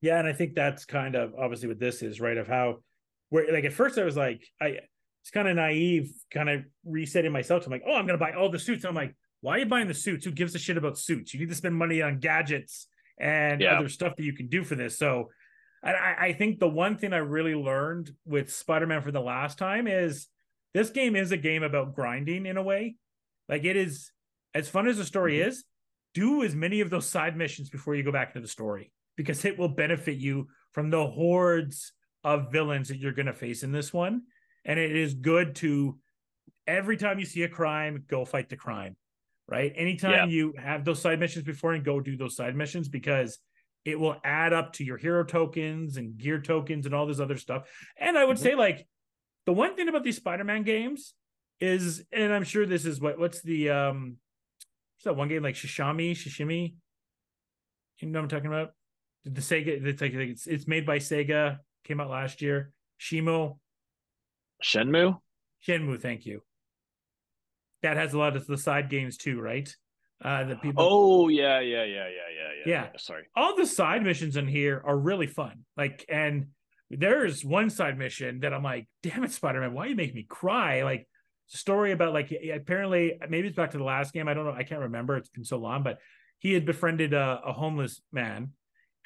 Yeah, and I think that's kind of obviously what this is, right? Of how where like at first I was like I it's kind of naive, kind of resetting myself. I'm like, oh, I'm going to buy all the suits. I'm like, why are you buying the suits? Who gives a shit about suits? You need to spend money on gadgets and yeah. other stuff that you can do for this. So I, I think the one thing I really learned with Spider-Man for the last time is this game is a game about grinding in a way. Like, it is, as fun as the story mm-hmm. is, do as many of those side missions before you go back to the story, because it will benefit you from the hordes of villains that you're going to face in this one. And it is good to, every time you see a crime, go fight the crime, right? Anytime yeah. you have those side missions before, and go do those side missions, because it will add up to your hero tokens and gear tokens and all this other stuff. And I would mm-hmm. say, like, the one thing about these Spider-Man games is, and I'm sure this is what, what's the, um, what's that one game, like Shishami, Shishimi? You know what I'm talking about? The Sega, it's like, it's, it's made by Sega, came out last year. Shimo. Shenmue? Shenmue, thank you. That has a lot of the side games too, right? Uh, the people. Oh yeah, yeah, yeah, yeah, yeah, yeah. Yeah. Sorry. All the side missions in here are really fun. Like, and there's one side mission that I'm like, damn it, Spider-Man, why you make me cry? Like, it's a story about, like, apparently, maybe it's back to the last game. I don't know. I can't remember. It's been so long, but he had befriended a, a homeless man,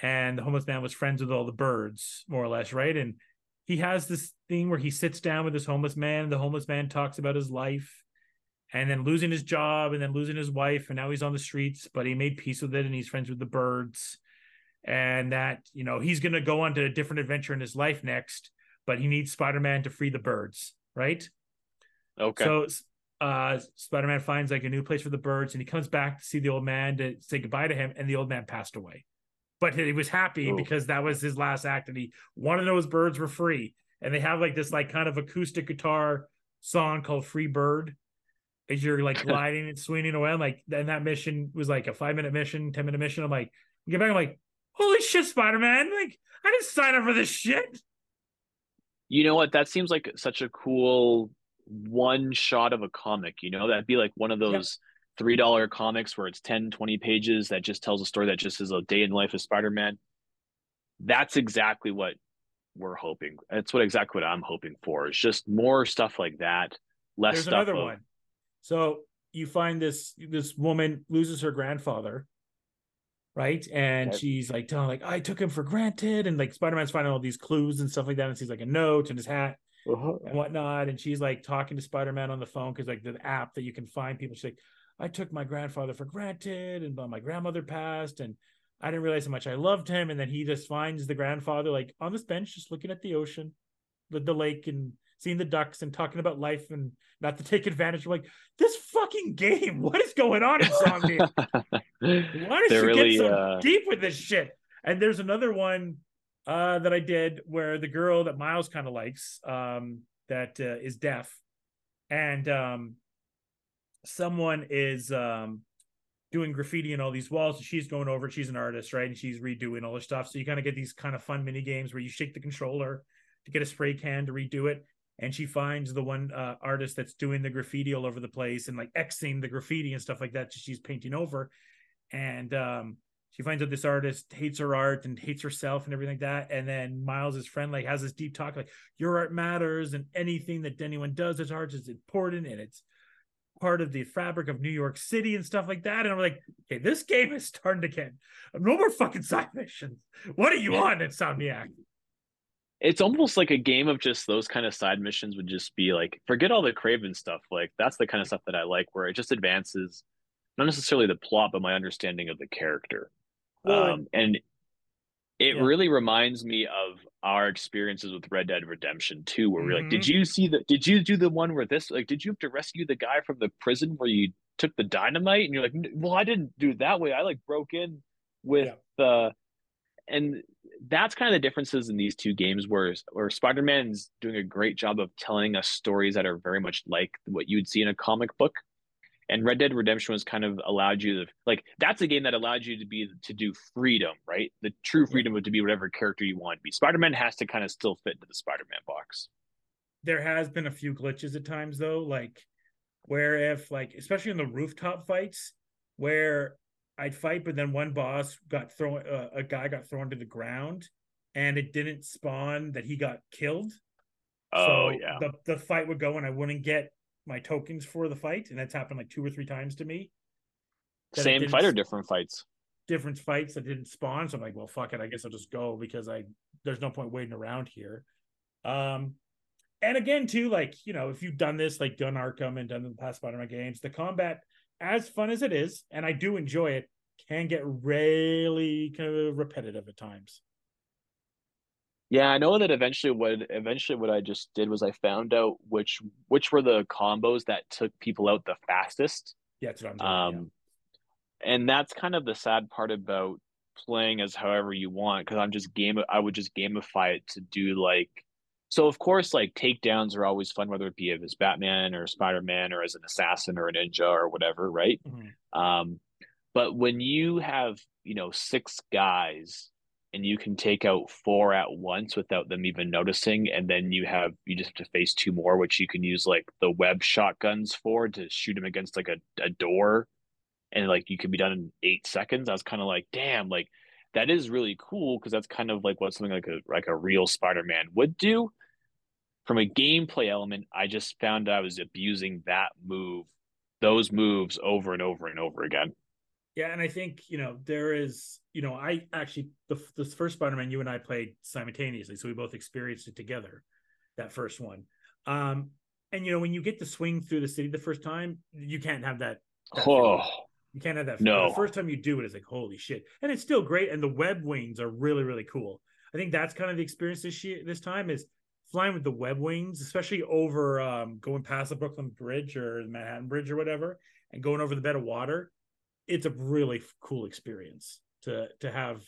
and the homeless man was friends with all the birds, more or less, right? And he has this thing where he sits down with this homeless man. The homeless man talks about his life, and then losing his job, and then losing his wife, and now he's on the streets, but he made peace with it, and he's friends with the birds, and that, you know, he's going to go on to a different adventure in his life next, but he needs Spider-Man to free the birds, right? Okay. So uh, Spider-Man finds, like, a new place for the birds, and he comes back to see the old man, to say goodbye to him, and the old man passed away. But he was happy Ooh. because that was his last act, and he wanted to know his birds were free. And they have, like, this, like, kind of acoustic guitar song called Free Bird, as you're, like, gliding and swinging around. Like, and that mission was, like, a five minute mission, ten minute mission. I'm like, I get back, I'm like, holy shit, Spider-Man! Like, I didn't sign up for this shit. You know what? That seems like such a cool one shot of a comic. You know, that'd be like one of those yeah. three dollar comics where it's ten, twenty pages that just tells a story that just is a day in the life of Spider-Man. That's exactly what we're hoping. That's what exactly what I'm hoping for. It's just more stuff like that. Less There's stuff. Another of, one. So you find this this woman loses her grandfather, right? And yep. she's like telling, like, I took him for granted, and, like, Spider-Man's finding all these clues and stuff like that, and sees, like, a note and his hat uh-huh. and whatnot, and she's, like, talking to Spider-Man on the phone, because, like, the app that you can find people, she's like, I took my grandfather for granted, and my grandmother passed, and I didn't realize how much I loved him. And then he just finds the grandfather, like, on this bench, just looking at the ocean, the, the lake, and seeing the ducks, and talking about life and not to take advantage. I'm like, this fucking game, what is going on Insomnia? Why does she really, get so uh... deep with this shit? And there's another one uh, that I did where the girl that Miles kind of likes um, that uh, is deaf, and um, someone is um, doing graffiti on all these walls, and she's going over, she's an artist, right? And she's redoing all her stuff. So you kind of get these kind of fun mini games where you shake the controller to get a spray can to redo it. And she finds the one uh, artist that's doing the graffiti all over the place, and, like, Xing the graffiti and stuff like that. She's painting over. And um, she finds out this artist hates her art and hates herself and everything like that. And then Miles, his friend, like, has this deep talk, like, your art matters, and anything that anyone does as art is important, and it's part of the fabric of New York City and stuff like that. And I'm like, okay, this game is starting to get no more fucking side missions. What are you on, Insomniac? It's almost like a game of just those kind of side missions would just be like, forget all the Craven stuff. Like, that's the kind of stuff that I like, where it just advances, not necessarily the plot, but my understanding of the character. Well, um, and it yeah. really reminds me of our experiences with Red Dead Redemption two, where we're mm-hmm. like, did you see the, did you do the one where this, like, did you have to rescue the guy from the prison where you took the dynamite? And you're like, well, I didn't do it that way. I, like, broke in with the, yeah. uh, and that's kind of the differences in these two games, where, where Spider-Man is doing a great job of telling us stories that are very much like what you'd see in a comic book. And Red Dead Redemption was kind of allowed you to, like, that's a game that allowed you to be, to do freedom, right? The true freedom of to be whatever character you want to be. Spider-Man has to kind of still fit into the Spider-Man box. There has been a few glitches at times though, like where if like, especially in the rooftop fights where I'd fight, but then one boss got thrown, uh, a guy got thrown to the ground, and it didn't spawn that he got killed. Oh, so yeah. The, the fight would go and I wouldn't get my tokens for the fight. And that's happened like two or three times to me. Same fight or different fights? Different fights that didn't spawn. So I'm like, well, fuck it. I guess I'll just go because I there's no point waiting around here. Um, and again, too, like, you know, if you've done this, like done Arkham and done the past Spider-Man games, the combat, as fun as it is, and I do enjoy it, can get really kind of repetitive at times. Yeah, I know that eventually what eventually what I just did was I found out which which were the combos that took people out the fastest. Yeah, that's what I'm talking um, yeah. And that's kind of the sad part about playing as however you want, because I'm just game I would just gamify it to do like so of course like takedowns are always fun, whether it be as Batman or Spider-Man or as an assassin or a ninja or whatever, right? Mm-hmm. Um but when you have, you know, six guys and you can take out four at once without them even noticing. And then you have, you just have to face two more, which you can use like the web shotguns for to shoot them against like a, a door. And like, you can be done in eight seconds. I was kind of like, damn, like that is really cool. Cause that's kind of like what something like a, like a real Spider-Man would do. From a gameplay element, I just found I was abusing that move, those moves over and over and over again. Yeah, and I think, you know, there is, you know, I actually, the, the first Spider-Man, you and I played simultaneously, so we both experienced it together, that first one. Um, and, you know, when you get to swing through the city the first time, you can't have that. that oh, feeling. You can't have that. Feeling. No. The first time you do it, it's like, holy shit. And it's still great, and the web wings are really, really cool. I think that's kind of the experience this year, this time is flying with the web wings, especially over um, going past the Brooklyn Bridge or the Manhattan Bridge or whatever, and going over the bed of water. It's a really cool experience to to have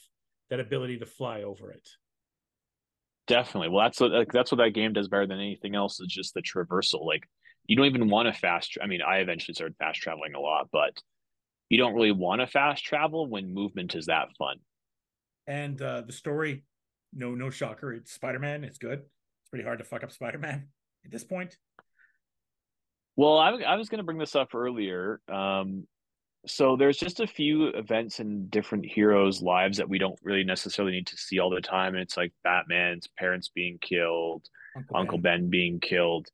that ability to fly over it. Definitely. Well, that's what that's what that game does better than anything else is just the traversal. Like you don't even want to fast. Tra- I mean, I eventually started fast traveling a lot, but you don't really want to fast travel when movement is that fun. And uh, the story, no, no shocker. It's Spider-Man. It's good. It's pretty hard to fuck up Spider-Man at this point. Well, I, I was going to bring this up earlier. Um, So there's just a few events in different heroes' lives that we don't really necessarily need to see all the time. And it's like Batman's parents being killed, Uncle, Uncle Ben. Ben being killed.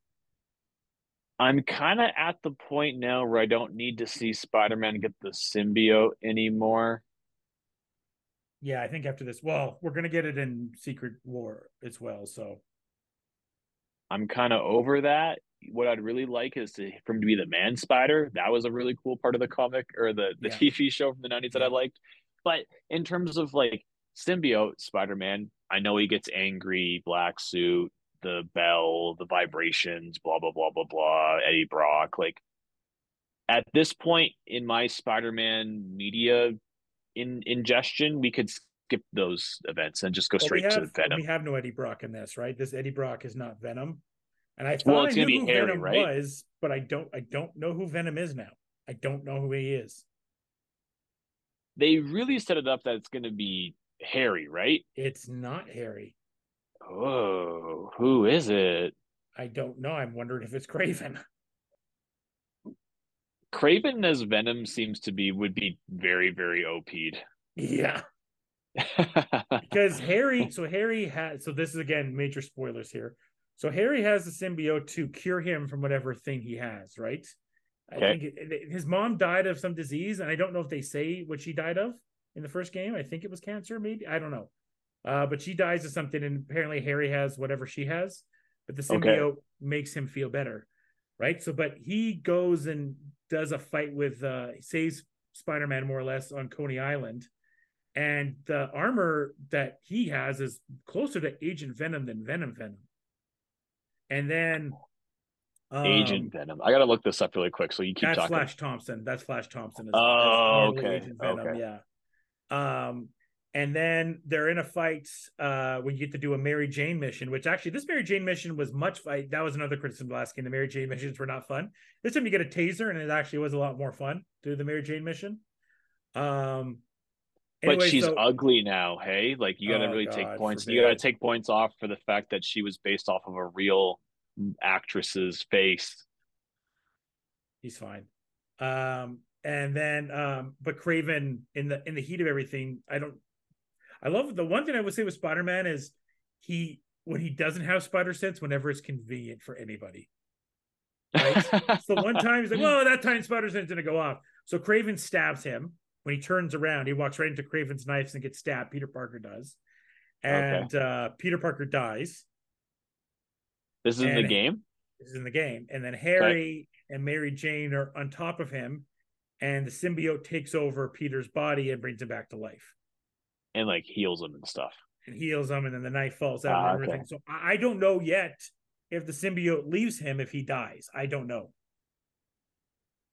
I'm kind of at the point now where I don't need to see Spider-Man get the symbiote anymore. Yeah, I think after this, well, we're going to get it in Secret War as well. So I'm kind of over that. What I'd really like is to, for him to be the Man Spider. That was a really cool part of the comic or the, the yeah. T V show from the nineties that I liked. But in terms of like symbiote Spider-Man, I know he gets angry, black suit, the bell, the vibrations, blah, blah, blah, blah, blah, Eddie Brock. Like at this point in my Spider-Man media in ingestion, we could skip those events and just go well, straight have, to Venom. We have no Eddie Brock in this, right? This Eddie Brock is not Venom. And I thought well, it's I knew who Harry, Venom right? was, but I don't I don't know who Venom is now. I don't know who he is. They really set it up that it's going to be Harry, right? It's not Harry. Oh, who is it? I don't know. I'm wondering if it's Craven. Craven as Venom seems to be, would be very, very O P'd. Yeah. Because Harry, so Harry has, so this is again, major spoilers here. So Harry has the symbiote to cure him from whatever thing he has, right? Okay. I think it, it, his mom died of some disease, and I don't know if they say what she died of in the first game. I think it was cancer, maybe. I don't know. Uh, but she dies of something, and apparently Harry has whatever she has. But the symbiote okay. makes him feel better, right? So, but he goes and does a fight with, uh, saves Spider-Man more or less on Coney Island. And the armor that he has is closer to Agent Venom than Venom Venom. And then um, Agent Venom. I gotta look this up really quick. So you keep that's talking. That's Flash Thompson. That's Flash Thompson. As oh, as okay. Agent Venom, okay. Yeah. Um, and then they're in a fight uh, when you get to do a Mary Jane mission, which actually this Mary Jane mission was much fight. That was another criticism last game. The Mary Jane missions were not fun. This time you get a taser, and it actually was a lot more fun to do the Mary Jane mission. Um, anyway, but she's so, ugly now, hey? Like you gotta oh, really God, take points. Forbid. You gotta take points off for the fact that she was based off of a real actress's face. He's fine. Um, and then um, but Craven in the in the heat of everything, I don't I love the one thing I would say with Spider-Man is he when he doesn't have spider sense, whenever it's convenient for anybody. Right? So one time he's like, "Whoa, that time spider sense didn't go off." So Craven stabs him. When he turns around, he walks right into Craven's knives and gets stabbed. Peter Parker does, and okay. uh, Peter Parker dies. This is in the game. This is in the game, and then Harry okay. and Mary Jane are on top of him, and the symbiote takes over Peter's body and brings him back to life, and like heals him and stuff. And heals him, and then the knife falls out. Ah, and everything. Okay. So I don't know yet if the symbiote leaves him if he dies. I don't know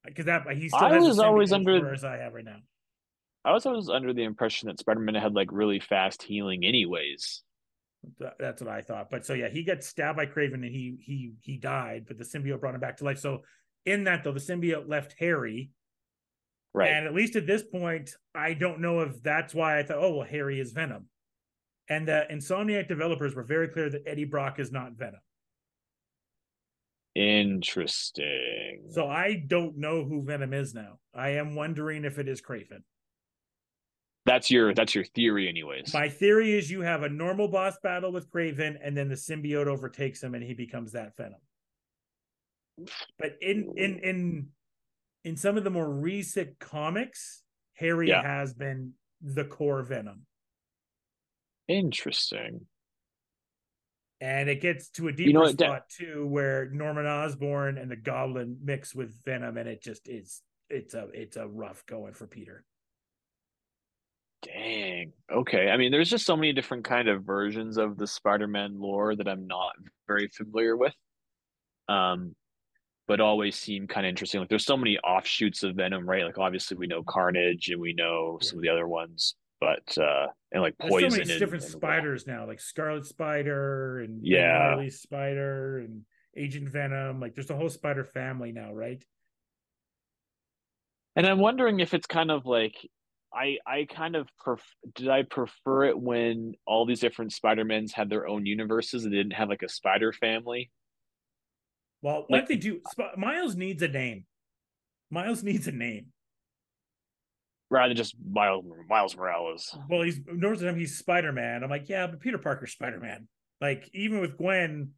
because that he still I has was always under as I have right now. I was always under the impression that Spider-Man had like really fast healing, anyways. That's what I thought. But so yeah, he got stabbed by Craven and he he he died. But the symbiote brought him back to life. So in that though, the symbiote left Harry. Right. And at least at this point, I don't know if that's why I thought, oh well, Harry is Venom. And the Insomniac developers were very clear that Eddie Brock is not Venom. Interesting. So I don't know who Venom is now. I am wondering if it is Craven. That's your that's your theory anyways. My theory is you have a normal boss battle with Kraven, and then the symbiote overtakes him and he becomes that Venom. But in in in in some of the more recent comics, Harry yeah. has been the core Venom. Interesting. And it gets to a deeper you know what, spot that... too where Norman Osborn and the Goblin mix with Venom, and it just is it's a it's a rough going for Peter. Dang. Okay. I mean, there's just so many different kind of versions of the Spider-Man lore that I'm not very familiar with, um, but always seem kind of interesting. Like, there's so many offshoots of Venom, right? Like, obviously, we know Carnage and we know yeah. some of the other ones, but uh, and like there's Poison. So many and, different and spiders now, like Scarlet Spider and yeah, Riley Spider and Agent Venom. Like, there's a whole Spider family now, right? And I'm wondering if it's kind of like. I I kind of pref- did I prefer it when all these different Spider-Mans had their own universes and they didn't have like a Spider family. Well, like, what they do, Sp- Miles needs a name. Miles needs a name rather than just Miles Miles Morales. Well, he's north of him. He's Spider-Man. I'm like, yeah, but Peter Parker's Spider-Man. Like even with Gwen,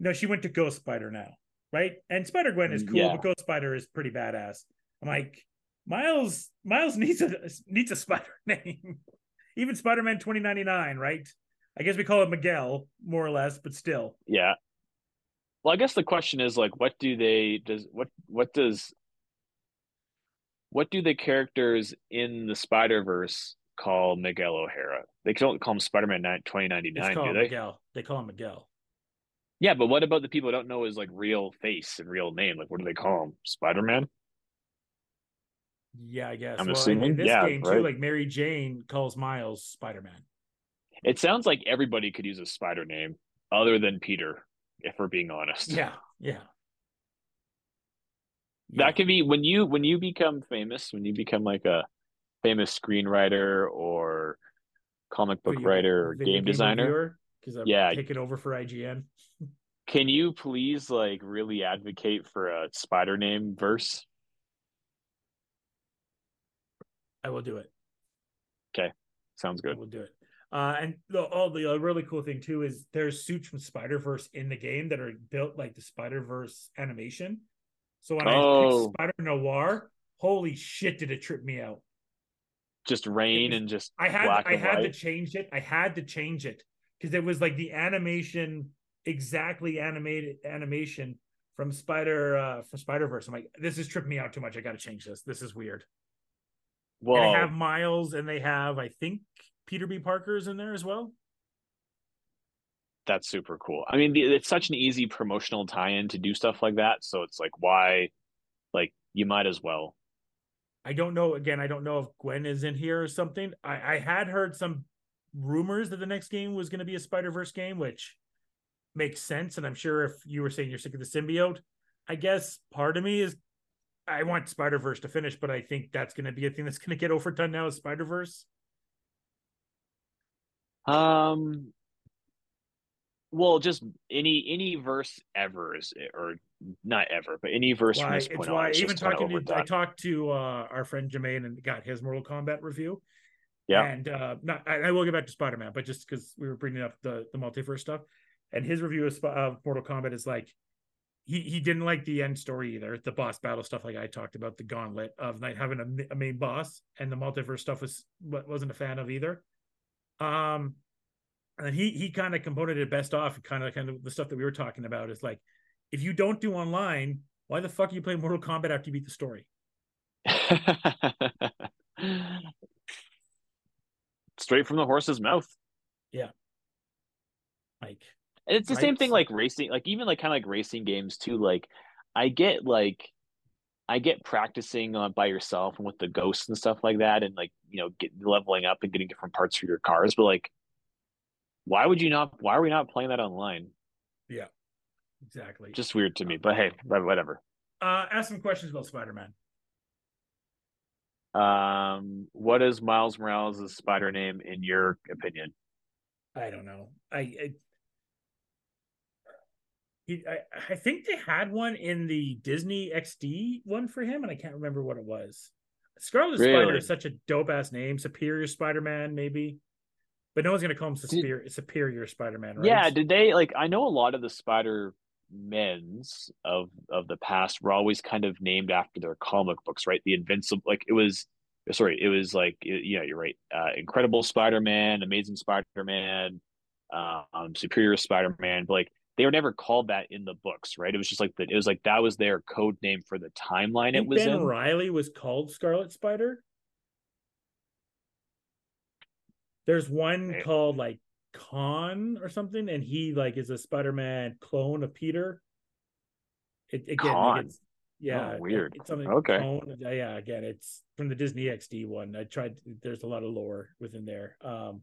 no, she went to Ghost Spider now, right? And Spider-Gwen is cool, yeah. but Ghost Spider is pretty badass. I'm like. Miles Miles needs a needs a spider name. Even Spider-Man twenty ninety-nine, right? I guess we call it Miguel, more or less, but still. Yeah. Well, I guess the question is like, what do they does what what does what do the characters in the Spider-Verse call Miguel O'Hara? They don't call him Spider-Man twenty ninety-nine, do they? Miguel. They call him Miguel. Yeah, but what about the people who don't know his like real face and real name? Like, what do they call him? Spider-Man? Yeah, I guess. I'm well, assuming in this yeah, game too, right? Like Mary Jane calls Miles Spider-Man. It sounds like everybody could use a spider name other than Peter, if we're being honest. Yeah, yeah. That yeah. could be when you when you become famous, when you become like a famous screenwriter or comic book you, writer or game, game designer. Because I'm yeah. taking over for I G N. Can you please like really advocate for a spider name verse? I will do it. Okay. Sounds good. We'll do it. Uh, and the, all the uh, really cool thing too is there's suits from Spider-Verse in the game that are built like the Spider-Verse animation. So when oh. I picked Spider-Noir, holy shit, did it trip me out. Just rain was, and just I had black to, I and had white. to change it. I had to change it because it was like the animation, exactly animated animation from Spider uh, from Spider-Verse. I'm like, this is tripping me out too much. I got to change this. This is weird. Well, they have Miles and they have, I think, Peter B. Parker's in there as well. That's super cool. I mean, it's such an easy promotional tie-in to do stuff like that. So it's like, why? Like, you might as well. I don't know. Again, I don't know if Gwen is in here or something. I, I had heard some rumors that the next game was going to be a Spider-Verse game, which makes sense. And I'm sure if you were saying you're sick of the symbiote, I guess part of me is I want Spider-Verse to finish, but I think that's going to be a thing that's going to get overdone now is Spider-Verse. Um, well, just any any verse ever is, or not ever, but any verse why, from this point on. It's even talking to, I talked to uh, our friend Jermaine and got his Mortal Kombat review. Yeah, and uh, not I, I will get back to Spider-Man, but just because we were bringing up the the multiverse stuff, And his review of, of Mortal Kombat is like, he he didn't like the end story either. The boss battle stuff, like I talked about, the gauntlet of like having a, a main boss, and the multiverse stuff was what wasn't a fan of either. Um, and he he kind of componented it best off, kind of kind of the stuff that we were talking about is like, if you don't do online, why the fuck are you playing Mortal Kombat after you beat the story? Straight from the horse's mouth. Yeah. Like, and it's the right? same thing, like racing, like even like kind of like racing games too. Like, I get like, I get practicing uh, by yourself and with the ghosts and stuff like that, and like, you know, get leveling up and getting different parts for your cars. But like, why would you not? Why are we not playing that online? Yeah, exactly. Just weird to me. But hey, whatever. Uh, ask some questions about Spider-Man. Um, what is Miles Morales' spider name in your opinion? I don't know. I, I I I think they had one in the Disney X D one for him, and I can't remember what it was. Scarlet really? Spider is such a dope ass name. Superior Spider-Man, maybe, but no one's gonna call him Superior did, Superior Spider-Man, right? Yeah. Did they like? I know a lot of the Spider-Men's of of the past were always kind of named after their comic books, right? The Invincible, like it was. Sorry, it was like, yeah, you're right. Uh, Incredible Spider-Man, Amazing Spider-Man, um, Superior Spider-Man. But like they were never called that in the books, right? It was just like that. It was like that was their code name for the timeline it was in. Ben Reilly was called Scarlet Spider. There's one right. called like Khan or something, and he like is a Spider-Man clone of Peter. It again, Khan. Like it's, yeah, oh, weird. It's something okay. Clone. Yeah, again, it's from the Disney X D one. I tried. There's a lot of lore within there. Um,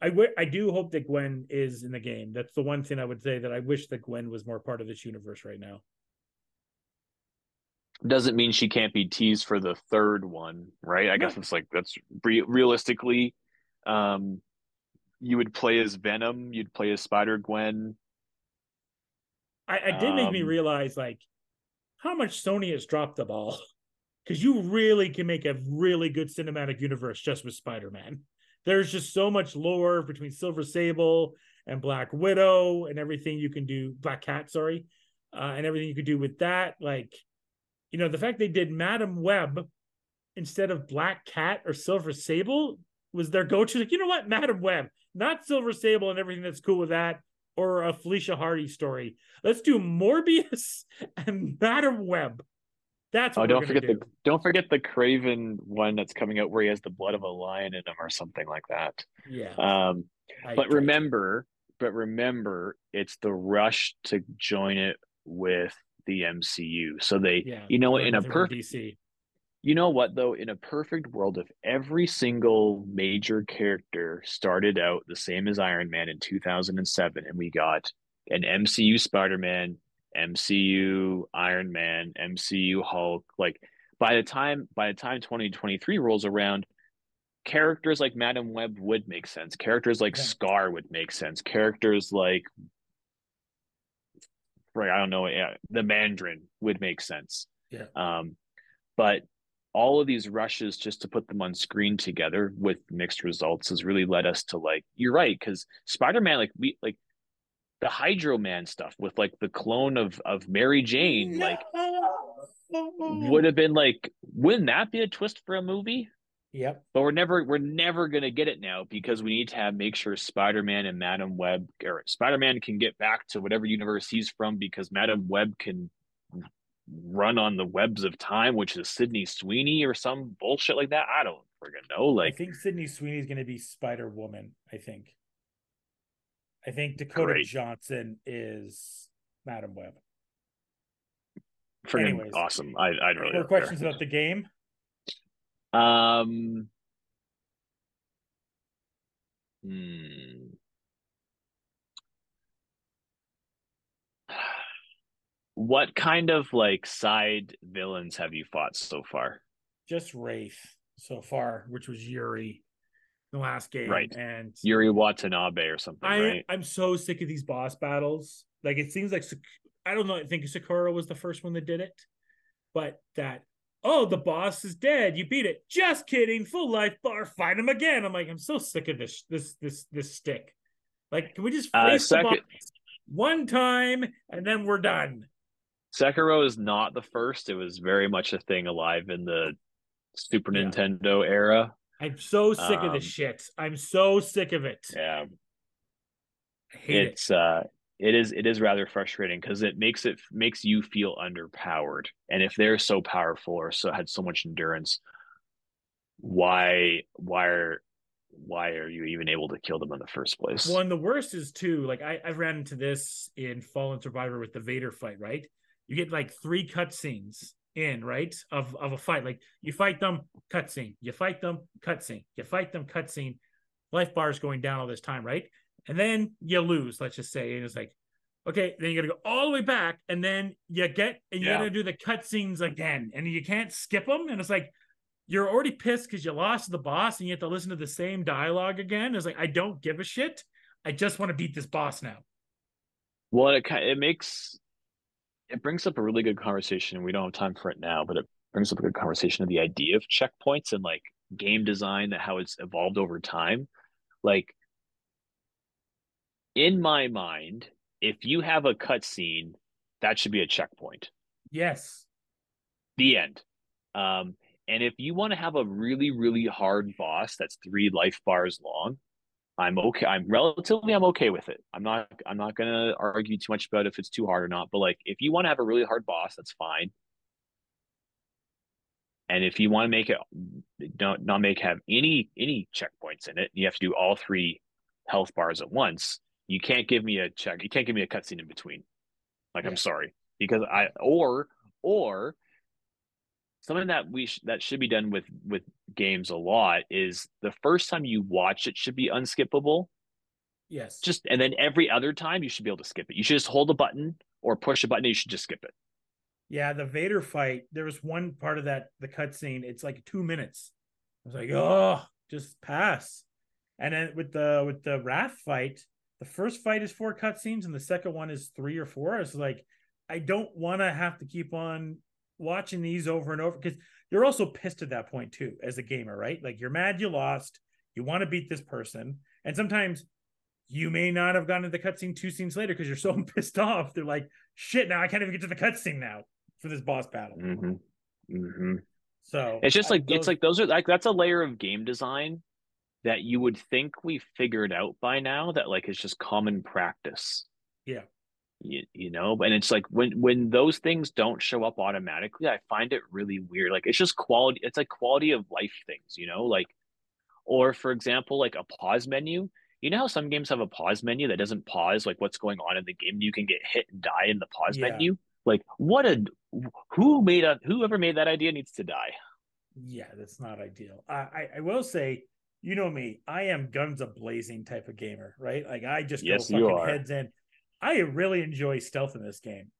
I w- I do hope that Gwen is in the game. That's the one thing I would say that I wish that Gwen was more part of this universe right now. Doesn't mean she can't be teased for the third one, right? I no. guess it's like that's re- realistically, um, you would play as Venom, you'd play as Spider-Gwen. I, I did um, make me realize like how much Sony has dropped the ball, because you really can make a really good cinematic universe just with Spider-Man. There's just so much lore between Silver Sable and Black Widow and everything you can do, Black Cat, sorry, uh, and everything you could do with that. Like, you know, the fact they did Madam Web instead of Black Cat or Silver Sable was their go-to. Like, you know what? Madam Web, not Silver Sable and everything that's cool with that. Or a Felicia Hardy story. Let's do Morbius and Madam Web. That's what oh, don't we're forget do. the don't forget the Craven one that's coming out where he has the blood of a lion in him or something like that. Yeah. Um, I, but I, remember, I, but remember, it's the rush to join it with the M C U. So they, yeah, you know, in a perfect D C. You know what though? In a perfect world, if every single major character started out the same as Iron Man in two thousand seven, and we got an M C U Spider-Man, M C U Iron Man, M C U Hulk, like by the time by the time twenty twenty-three rolls around, characters like Madam Web would make sense. Characters like yeah. Scar would make sense. Characters like, right? I don't know, yeah, the Mandarin would make sense. Yeah. Um, but all of these rushes just to put them on screen together with mixed results has really led us to like, you're right. Cause Spider-Man, like we, like the Hydro Man stuff with like the clone of, of Mary Jane, like no. would have been like, wouldn't that be a twist for a movie? Yep. But we're never, we're never going to get it now because we need to have, make sure Spider-Man and Madam Web or Spider-Man can get back to whatever universe he's from because Madam Web can run on the webs of time, which is Sydney Sweeney or some bullshit like that. I don't friggin' know. Like, I think Sydney Sweeney is going to be Spider-Woman. I think. I think Dakota great. Johnson is Madam Web. Friggin' anyways, awesome. I I really more questions care. About the game. Um. Hmm. What kind of like side villains have you fought so far? Just Wraith so far, which was Yuri in the last game. Right. And Yuri Watanabe or something, I, right? I'm so sick of these boss battles. Like it seems like, I don't know, I think Sakura was the first one that did it. But that, oh, the boss is dead. You beat it. Just kidding. Full life bar. Fight him again. I'm like, I'm so sick of this, this, this, this stick. Like, can we just face uh, second- the boss? one time, and then we're done. Sekiro is not the first. It was very much a thing alive in the Super yeah. Nintendo era. I'm so sick um, of this shit. I'm so sick of it. Yeah. I hate it's, it. Uh, it is it is rather frustrating because it makes it makes you feel underpowered. And if they're so powerful or so had so much endurance, why why are why are you even able to kill them in the first place? Well, and the worst is too, like I, I ran into this in Fallen Survivor with the Vader fight, right? You get like three cutscenes in, right? Of of a fight. Like you fight them, cutscene, you fight them, cutscene, you fight them, cutscene. Life bar's going down all this time, right? And then you lose, let's just say. And it's like, okay, then you got to go all the way back. And then you get, and you're yeah. going to do the cutscenes again. And you can't skip them. And it's like, you're already pissed because you lost the boss and you have to listen to the same dialogue again. It's like, I don't give a shit. I just want to beat this boss now. Well, it, it makes, it brings up a really good conversation. We don't have time for it now, but it brings up a good conversation of the idea of checkpoints and like game design, how it's evolved over time. Like, in my mind, if you have a cutscene, that should be a checkpoint. Yes. The end. Um, and if you want to have a really, really hard boss that's three life bars long, I'm okay. I'm relatively I'm okay with it. I'm not I'm not gonna argue too much about if it's too hard or not, but like if you want to have a really hard boss, that's fine. And if you want to make it don't not make have any any checkpoints in it, you have to do all three health bars at once. You can't give me a check. You can't give me a cutscene in between. Like, yeah. I'm sorry, because I, or, or something that we, sh- that should be done with, with games a lot is the first time you watch it should be unskippable. Yes. Just, and then every other time you should be able to skip it. You should just hold a button or push a button. And you should just skip it. Yeah. The Vader fight, there was one part of that, the cutscene, it's like two minutes. I was like, oh, just pass. And then with the, with the Wrath fight, the first fight is four cutscenes, and the second one is three or four. It's like, I don't want to have to keep on watching these over and over, because you're also pissed at that point too, as a gamer, right? Like, you're mad you lost, you want to beat this person, and sometimes you may not have gotten to the cutscene two scenes later because you're so pissed off. They're like, shit, now I can't even get to the cutscene now for this boss battle. Mm-hmm. Mm-hmm. So it's just like, I, those, it's like those are like, that's a layer of game design that you would think we figured out by now, that like it's just common practice. Yeah. You, you know, and it's like when when those things don't show up automatically, I find it really weird. Like, it's just quality, it's like quality of life things, you know, like, or for example, like a pause menu. You know how some games have a pause menu that doesn't pause like what's going on in the game? You can get hit and die in the pause yeah. menu. Like, what a who made a whoever made that idea needs to die. Yeah, that's not ideal. I I, I will say, you know me, I am guns a blazing type of gamer, right? Like, I just yes, go fucking heads in. I really enjoy stealth in this game.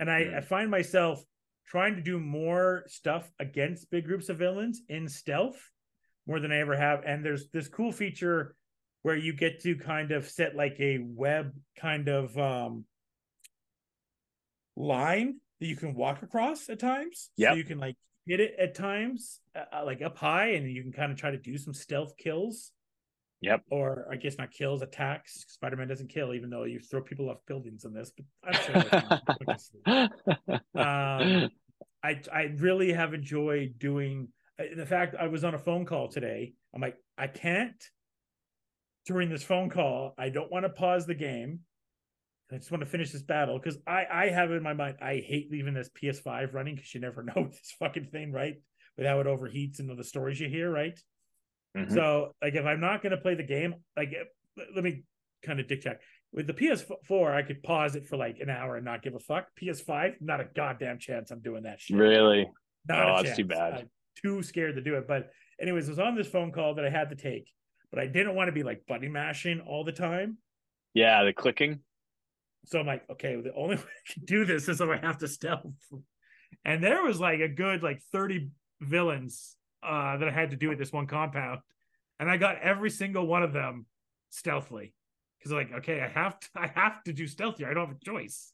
And I, yeah. I find myself trying to do more stuff against big groups of villains in stealth more than I ever have. And there's this cool feature where you get to kind of set like a web kind of um, line that you can walk across at times. Yeah. So you can like hit it at times, uh, like up high, and you can kind of try to do some stealth kills. Yep. Or I guess not kills, attacks. Spider-Man doesn't kill, even though you throw people off buildings in this. But I'm sure. um, I I really have enjoyed doing. In fact, I was on a phone call today. I'm like, I can't. During this phone call, I don't want to pause the game. I just want to finish this battle, because I, I have in my mind, I hate leaving this P S five running, because you never know this fucking thing, right? With how it overheats and all the stories you hear, right? Mm-hmm. So, like, if I'm not going to play the game, like, let me kind of dick check. With the P S four, I could pause it for like an hour and not give a fuck. P S five, not a goddamn chance I'm doing that shit. Really? Not oh, a that's chance. Too bad. I'm too scared to do it. But anyways, I was on this phone call that I had to take, but I didn't want to be like button mashing all the time. Yeah, the clicking. So I'm like, okay, well, the only way I can do this is that I have to stealth. And there was like a good like thirty villains uh, that I had to do at this one compound. And I got every single one of them stealthily. Because like, okay, I have to I have to do stealthy. I don't have a choice.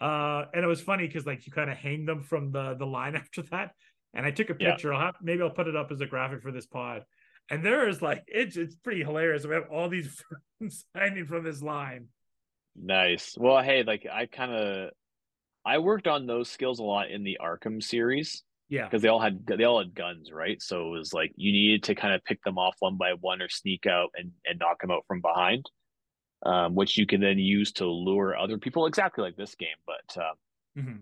Uh, and it was funny because like you kind of hang them from the, the line after that. And I took a picture. Yeah. I'll have, maybe I'll put it up as a graphic for this pod. And there is like, it's, it's pretty hilarious. We have all these hanging from this line. Nice. Well, hey, like I kind of I worked on those skills a lot in the Arkham series. Yeah, because they all had they all had guns, right? So it was like you needed to kind of pick them off one by one or sneak out and, and knock them out from behind, um, which you can then use to lure other people, exactly like this game. But um, mm-hmm.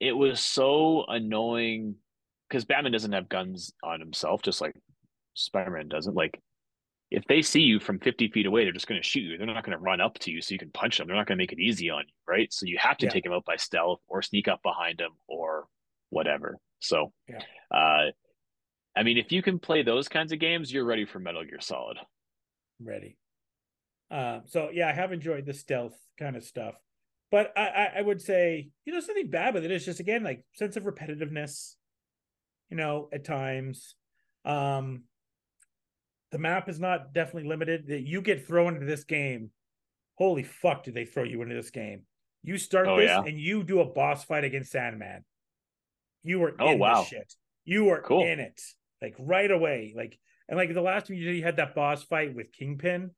it was so annoying because Batman doesn't have guns on himself, just like Spider-Man doesn't. Like if they see you from fifty feet away, they're just going to shoot you. They're not going to run up to you so you can punch them. They're not going to make it easy on you, right? So you have to yeah. take them out by stealth or sneak up behind them or whatever. So, yeah. uh, I mean, if you can play those kinds of games, you're ready for Metal Gear Solid. Ready. Um, so, yeah, I have enjoyed the stealth kind of stuff. But I, I, I would say, you know, something bad with it is just, again, like sense of repetitiveness, you know, at times. Um, the map is not definitely limited. That you get thrown into this game. Holy fuck, did they throw you into this game? You start oh, this yeah. and you do a boss fight against Sandman. You were oh, in wow. this shit. You were cool. in it. Like right away. Like, and like the last one you did, you had that boss fight with Kingpin,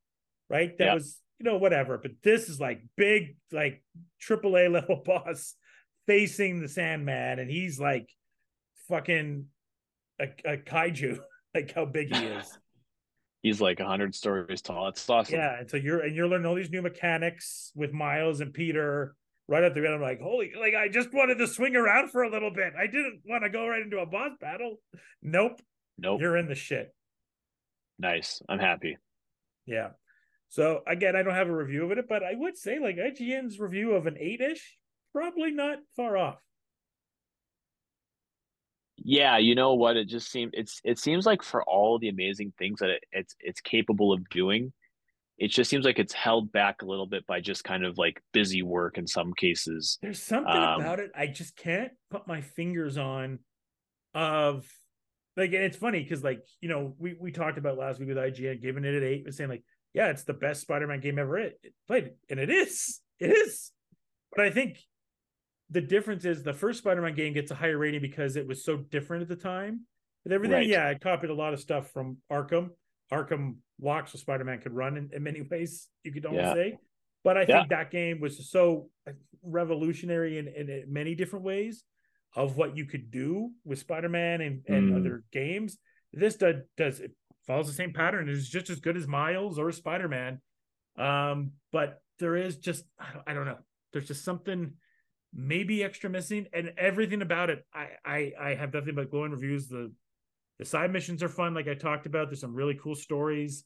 right? That yeah. was, you know, whatever. But this is like big, like triple A level boss facing the Sandman. And he's like fucking a, a kaiju, like how big he is. He's like a hundred stories tall. It's awesome. Yeah. And so you're, and you're learning all these new mechanics with Miles and Peter. Right at the end, I'm like, holy, like, I just wanted to swing around for a little bit. I didn't want to go right into a boss battle. Nope. Nope. You're in the shit. Nice. I'm happy. Yeah. So, again, I don't have a review of it, but I would say, like, I G N's review of an eight-ish, probably not far off. Yeah, you know what? It just seemed, it's, it seems like for all the amazing things that it, it's it's capable of doing, it just seems like it's held back a little bit by just kind of like busy work in some cases. There's something um, about it I just can't put my fingers on. Of like, and it's funny because like, you know, we, we talked about last week with I G N giving it an eight and saying like, yeah, it's the best Spider-Man game ever it, it played. And it is, it is. But I think the difference is the first Spider-Man game gets a higher rating because it was so different at the time. With everything, right. yeah, I copied a lot of stuff from Arkham. Arkham walks so Spider-Man could run in, in many ways, you could almost yeah. say. But I yeah. think that game was so revolutionary in, in, in many different ways of what you could do with Spider-Man and, and mm. other games. This does, does it follows the same pattern. It's just as good as Miles or Spider-Man. Um, but there is just, I don't, I don't know. There's just something maybe extra missing. And everything about it, I I, I have nothing but glowing reviews. The The side missions are fun, like I talked about. There's some really cool stories.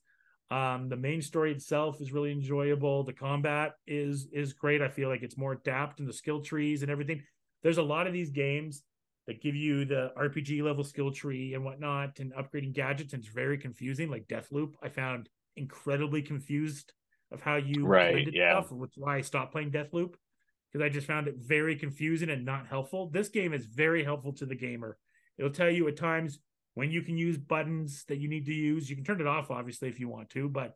Um, the main story itself is really enjoyable. The combat is is great. I feel like it's more adapted in the skill trees and everything. There's a lot of these games that give you the R P G level skill tree and whatnot and upgrading gadgets, and it's very confusing. Like Deathloop, I found incredibly confused of how you right, yeah. stuff, which is why I stopped playing Deathloop, because I just found it very confusing and not helpful. This game is very helpful to the gamer. It'll tell you at times when you can use buttons that you need to use. You can turn it off, obviously, if you want to. But,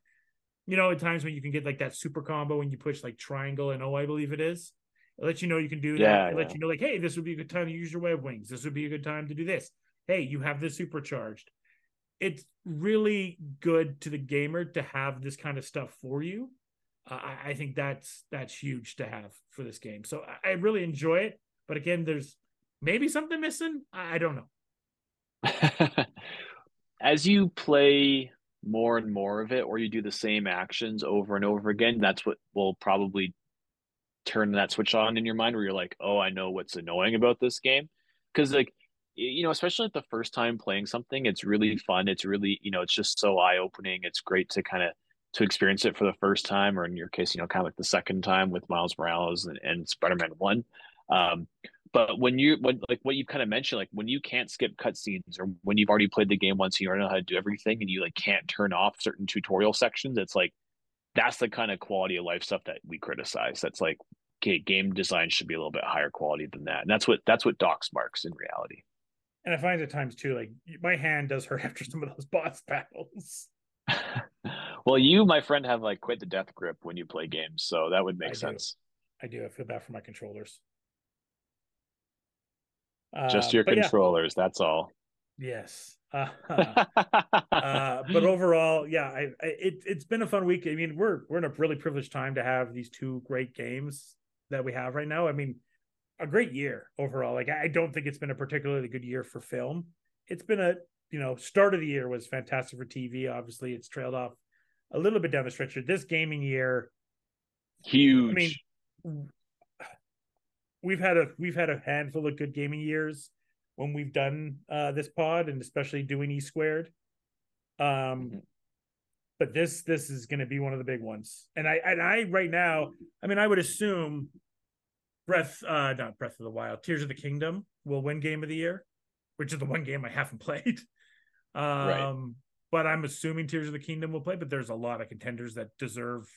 you know, at times when you can get, like, that super combo when you push, like, triangle and O, I believe it is. It lets you know you can do that. Yeah, it yeah. lets you know, like, hey, this would be a good time to use your web wings. This would be a good time to do this. Hey, you have this supercharged. It's really good to the gamer to have this kind of stuff for you. Uh, I, I think that's that's huge to have for this game. So I, I really enjoy it. But, again, there's maybe something missing. I, I don't know. As you play more and more of it, or you do the same actions over and over again, that's what will probably turn that switch on in your mind where you're like, oh, I know what's annoying about this game. Because, like, you know, especially at the first time playing something, it's really fun. It's really, you know, it's just so eye-opening. It's great to kind of to experience it for the first time, or in your case, you know, kind of like the second time with Miles Morales and, and Spider-Man one. Um, But when you, when, like what you kind of mentioned, like when you can't skip cutscenes, or when you've already played the game once and you don't know how to do everything, and you like can't turn off certain tutorial sections, it's like, that's the kind of quality of life stuff that we criticize. That's like, okay, game design should be a little bit higher quality than that. And that's what, that's what Docs marks in reality. And I find at times too, like my hand does hurt after some of those boss battles. Well, you, my friend, have like quit the death grip when you play games. So that would make I sense. Do. I do. I feel bad for my controllers. Just your uh, controllers, yeah. That's all. Yes. Uh-huh. uh, but overall, yeah, I, I, it, it's been a fun week. I mean, we're we're in a really privileged time to have these two great games that we have right now. I mean, a great year overall. Like, I don't think it's been a particularly good year for film. It's been a, you know, start of the year was fantastic for T V. Obviously, it's trailed off a little bit down the stretch. This gaming year, huge. I mean, we've had a we've had a handful of good gaming years when we've done uh, this pod, and especially doing E squared. Um, mm-hmm. But this this is going to be one of the big ones. And I and I right now, I mean, I would assume Breath, uh, not Breath of the Wild, Tears of the Kingdom will win Game of the Year, which is the one game I haven't played. Um, right. But I'm assuming Tears of the Kingdom will play. But there's a lot of contenders that deserve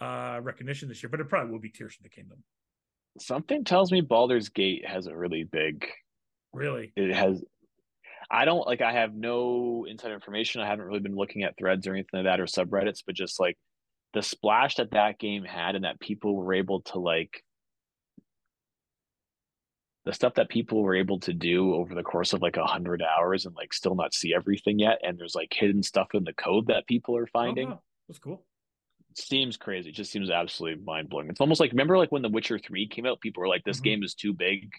uh, recognition this year. But it probably will be Tears of the Kingdom. Something tells me Baldur's Gate has a really big. Really, it has. I don't like. I have no inside information. I haven't really been looking at threads or anything like that or subreddits, but just like the splash that that game had, and that people were able to like the stuff that people were able to do over the course of like a hundred hours, and like still not see everything yet. And there's like hidden stuff in the code that people are finding. Oh, wow. That's cool. It seems crazy. It just seems absolutely mind blowing. It's almost like, remember like when The Witcher three came out, people were like, "This mm-hmm. game is too big."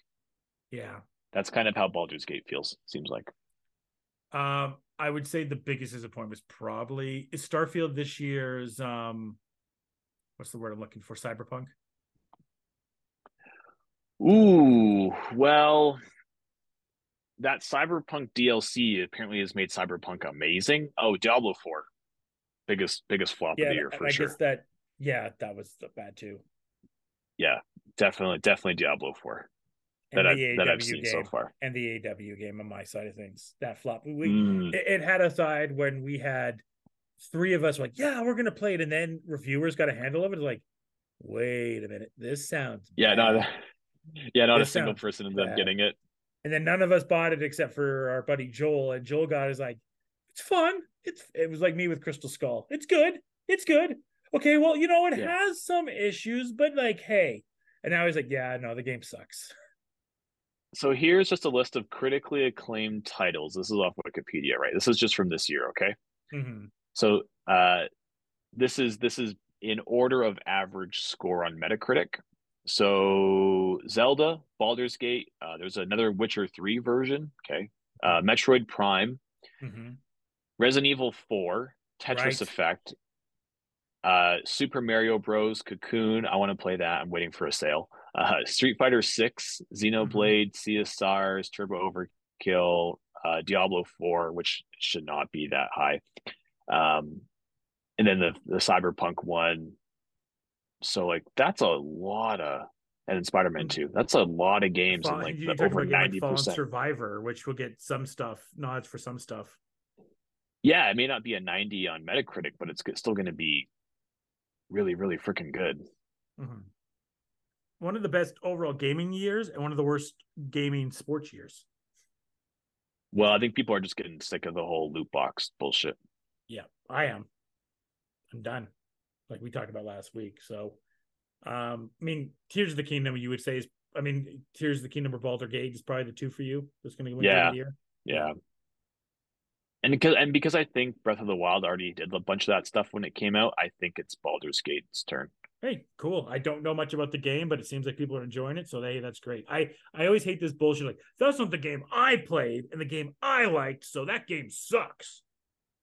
Yeah. That's kind of how Baldur's Gate feels, seems like. Um, I would say the biggest disappointment was probably Starfield this year's, um, what's the word I'm looking for, Cyberpunk? Ooh, well, that Cyberpunk D L C apparently has made Cyberpunk amazing. Oh, Diablo four, biggest biggest flop yeah, of the year for I sure. I guess that, yeah, that was bad too. Yeah, definitely, definitely Diablo four. That, and the I, that I've seen game, so far. And the A W game on my side of things. That flop. We, mm. it, it had a side when we had three of us like, yeah, we're going to play it. And then reviewers got a handle of it. Like, wait a minute. This sounds Yeah, bad. not, yeah, not this a single person ended up getting it. And then none of us bought it except for our buddy Joel. And Joel got is like, it's fun. It's It was like me with Crystal Skull. It's good. It's good. Okay, well, you know, it yeah. has some issues, but like, hey. And now he's like, yeah, no, the game sucks. So here's just a list of critically acclaimed titles. This is off Wikipedia, right? This is just from this year, okay? Mm-hmm. So uh, this is this is in order of average score on Metacritic. So Zelda, Baldur's Gate, uh, there's another Witcher three version, okay? Uh, Metroid Prime, mm-hmm. Resident Evil four, Tetris right. Effect, uh, Super Mario Bros. Cocoon. I want to play that. I'm waiting for a sale. Uh, Street Fighter six, Xenoblade, mm-hmm. C S Rs, Turbo Overkill, uh, Diablo four, which should not be that high. Um, and then the, the Cyberpunk one. So, like, that's a lot of... And then Spider-Man two. That's a lot of games. Fall, and, like, the, over ninety percent. Fallen Survivor, which will get some stuff, nods for some stuff. Yeah, it may not be a ninety on Metacritic, but it's still going to be really, really freaking good. Mm-hmm. One of the best overall gaming years and one of the worst gaming sports years. Well, I think people are just getting sick of the whole loot box bullshit. Yeah, I am. I'm done. Like we talked about last week. So, um, I mean, Tears of the Kingdom, you would say is, I mean, Tears of the Kingdom or Baldur's Gate is probably the two for you. That's going to win yeah. the year. Yeah. And because, and because I think Breath of the Wild already did a bunch of that stuff when it came out, I think it's Baldur's Gate's turn. Hey, cool. I don't know much about the game, but it seems like people are enjoying it. So, hey, that's great. I, I always hate this bullshit. Like, that's not the game I played and the game I liked. So that game sucks.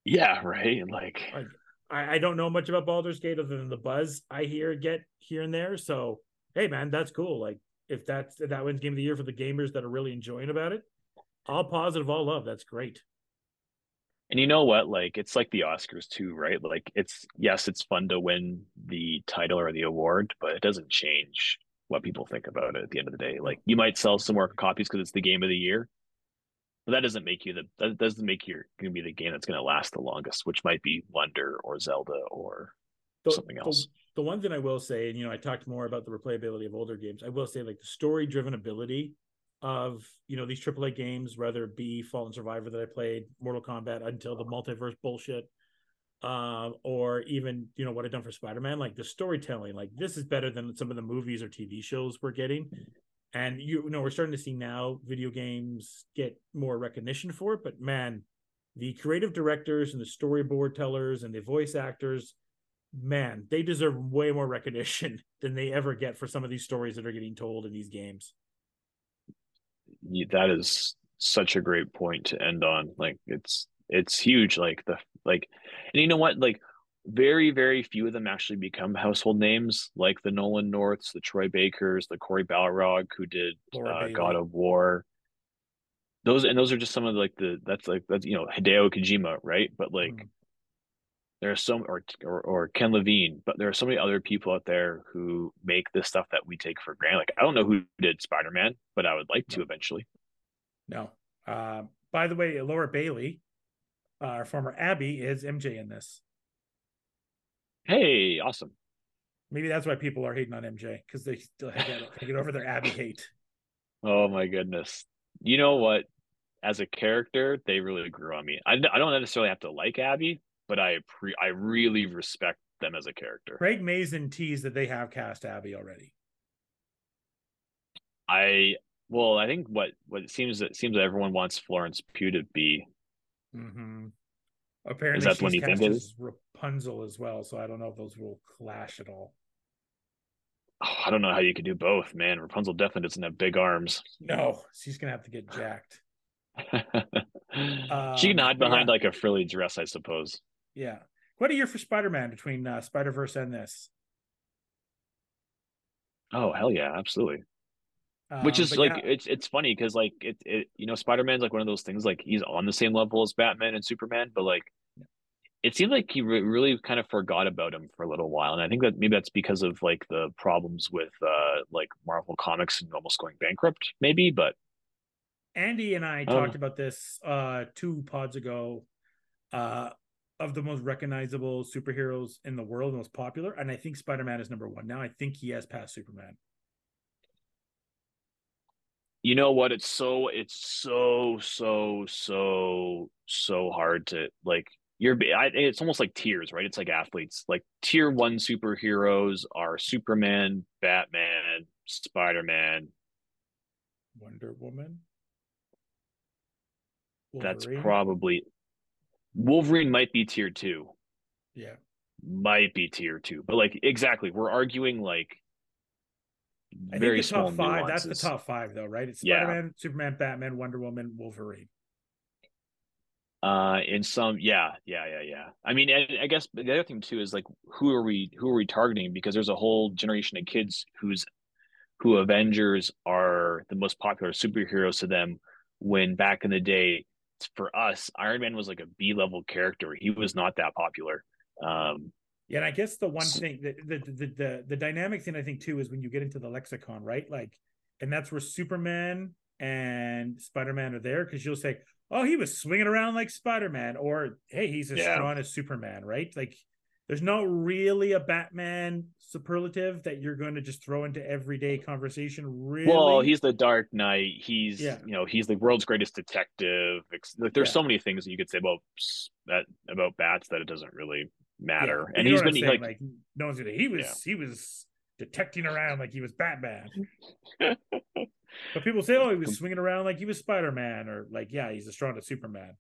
Yeah, right. Like, like I, I don't know much about Baldur's Gate other than the buzz I hear get here and there. So, hey, man, that's cool. Like, if that's if that wins Game of the Year for the gamers that are really enjoying about it, all positive, all love. That's great. And you know what? Like, it's like the Oscars too, right? Like, it's, yes, it's fun to win the title or the award, but it doesn't change what people think about it at the end of the day. Like, you might sell some more copies because it's the game of the year, but that doesn't make you the, that doesn't make you going to be the game that's going to last the longest, which might be Wonder or Zelda or the, something else. The, the one thing I will say, and, you know, I talked more about the replayability of older games. I will say, like, the story-driven ability of, you know, these triple A games, whether it be Fallen Survivor that I played, Mortal Kombat until the multiverse bullshit, uh, or even, you know, what I've done for Spider-Man, like the storytelling, like this is better than some of the movies or T V shows we're getting. And, you, you know, we're starting to see now video games get more recognition for it. But, man, the creative directors and the storyboard tellers and the voice actors, man, they deserve way more recognition than they ever get for some of these stories that are getting told in these games. Yeah, that is such a great point to end on. Like, it's it's huge. Like, the like, and you know what? Like, very, very few of them actually become household names, like the Nolan Norths, the Troy Bakers, the Corey Balrog, who did uh, God of War. Those and those are just some of like the that's like that's you know Hideo Kojima, right? But like mm. there are some or, or or Ken Levine, but there are so many other people out there who make this stuff that we take for granted. Like, I don't know who did Spider-Man, but I would like no. to eventually. No. Uh, by the way, Laura Bailey, uh, our former Abby, is M J in this. Hey, awesome. Maybe that's why people are hating on M J, because they still have to get over their Abby hate. Oh my goodness. You know what? As a character, they really grew on me. I, I don't necessarily have to like Abby, but I pre- I really respect them as a character. Craig Mazin teased that they have cast Abby already. I well, I think what what it seems that seems that everyone wants Florence Pugh to be. Mm-hmm. Apparently, is that she's when you cast think as Rapunzel as well, so I don't know if those will clash at all. Oh, I don't know how you could do both, man. Rapunzel definitely doesn't have big arms. No, she's gonna have to get jacked. um, she can hide behind yeah. like a frilly dress, I suppose. Yeah. What a year for Spider-Man between uh, Spider-Verse and this. Oh hell yeah, absolutely. Um, Which is like yeah. it's it's funny because like it it you know Spider-Man's like one of those things, like he's on the same level as Batman and Superman, but like it seemed like he re- really kind of forgot about him for a little while. And I think that maybe that's because of like the problems with uh, like Marvel Comics and almost going bankrupt, maybe. But Andy and I um, talked about this uh, two pods ago uh, of the most recognizable superheroes in the world, the most popular. And I think Spider-Man is number one now. I think he has passed Superman. You know what? It's so, it's so, so, so, so hard to like, You're, I, it's almost like tiers, right? It's like athletes. Like tier one superheroes are Superman, Batman, Spider-Man, Wonder Woman. Wolverine. That's probably Wolverine might be tier two. Yeah, might be tier two. But like exactly, we're arguing like I very think the small top five. Nuances. That's the top five, though, right? It's Spider-Man, yeah. Superman, Batman, Wonder Woman, Wolverine. Uh, in some, yeah, yeah, yeah, yeah. I mean, I, I guess the other thing too is like, who are we, who are we targeting? Because there's a whole generation of kids who's, who Avengers are the most popular superheroes to them. When back in the day, for us, Iron Man was like a B-level character. He was not that popular. Um, yeah, and I guess the one thing, the the the the, the dynamic thing I think too is when you get into the lexicon, right? Like, and that's where Superman and Spider-Man are there, because you'll say, oh, he was swinging around like Spider-Man, or hey, he's as yeah. strong as Superman, right? Like, there's not really a Batman superlative that you're going to just throw into everyday conversation. Really? Well, he's the Dark Knight. He's yeah. you know he's the world's greatest detective. Like, there's yeah. so many things that you could say about that about bats that it doesn't really matter. Yeah. And he's been like, like no one's gonna. He was yeah. he was detecting around like he was Batman. But people say, oh, he was swinging around like he was Spider-Man, or like, yeah, he's as strong as Superman.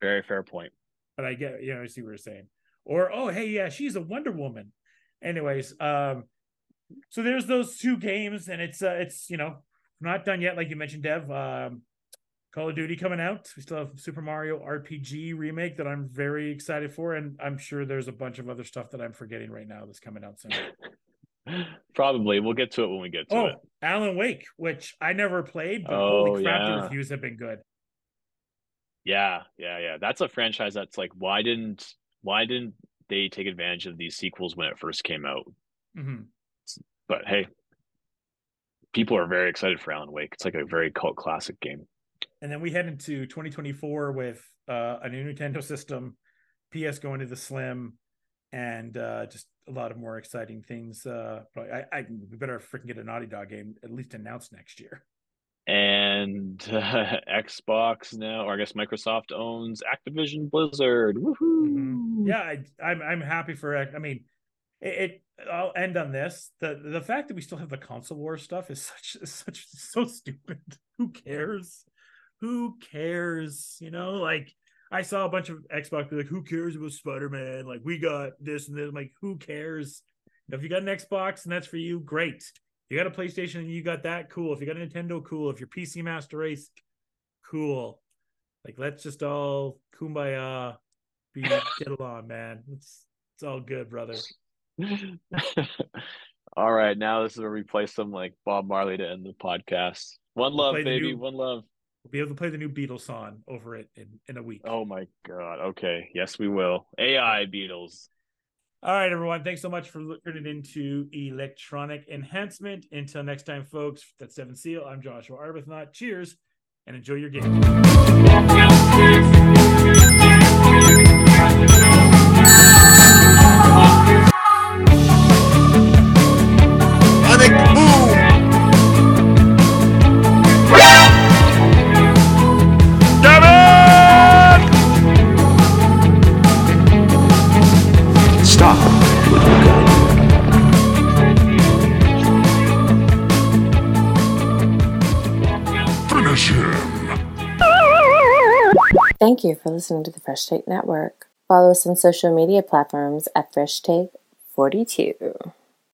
Very fair point. But I get, you know, I see what you're saying. Or, oh, hey, yeah, she's a Wonder Woman. Anyways, um, so there's those two games, and it's, uh, it's you know, not done yet, like you mentioned, Dev. Um, Call of Duty coming out. We still have Super Mario R P G remake that I'm very excited for, and I'm sure there's a bunch of other stuff that I'm forgetting right now that's coming out soon. Probably we'll get to it when we get to oh, it. Alan Wake, which I never played, but oh, holy crap, yeah. the reviews have been good. Yeah, yeah, yeah. That's a franchise that's like, why didn't why didn't they take advantage of these sequels when it first came out? Mm-hmm. But hey, people are very excited for Alan Wake. It's like a very cult classic game. And then we head into twenty twenty-four with uh, a new Nintendo system, P S going to the Slim, and uh, just a lot of more exciting things. Uh, probably, I, I we better freaking get a Naughty Dog game at least announced next year. And uh, Xbox now, or I guess Microsoft owns Activision Blizzard. Woohoo! Mm-hmm. Yeah, I, I'm I'm happy for. I mean, it, it I'll end on this. The the fact that we still have the console war stuff is such such so stupid. Who cares? Who cares? You know, like I saw a bunch of Xbox be like, who cares about Spider-Man? Like, we got this and then like, who cares? You know, if you got an Xbox and that's for you, great. You got a PlayStation and you got that, cool. If you got a Nintendo, cool. If you're P C Master Race, cool. Like, let's just all kumbaya be get along, man. It's it's all good, brother. All right, now this is where we play some like Bob Marley to end the podcast. One we'll love, baby. New, one love. We'll be able to play the new Beatles song over it in, in a week. Oh my God. Okay. Yes, we will. A I Beatles. All right, everyone. Thanks so much for tuning into Electronic Enhancement. Until next time, folks. That's Seven Seal. I'm Joshua Arbuthnot. Cheers and enjoy your game. Thank you for listening to the Fresh Take Network. Follow us on social media platforms at Fresh Take forty-two.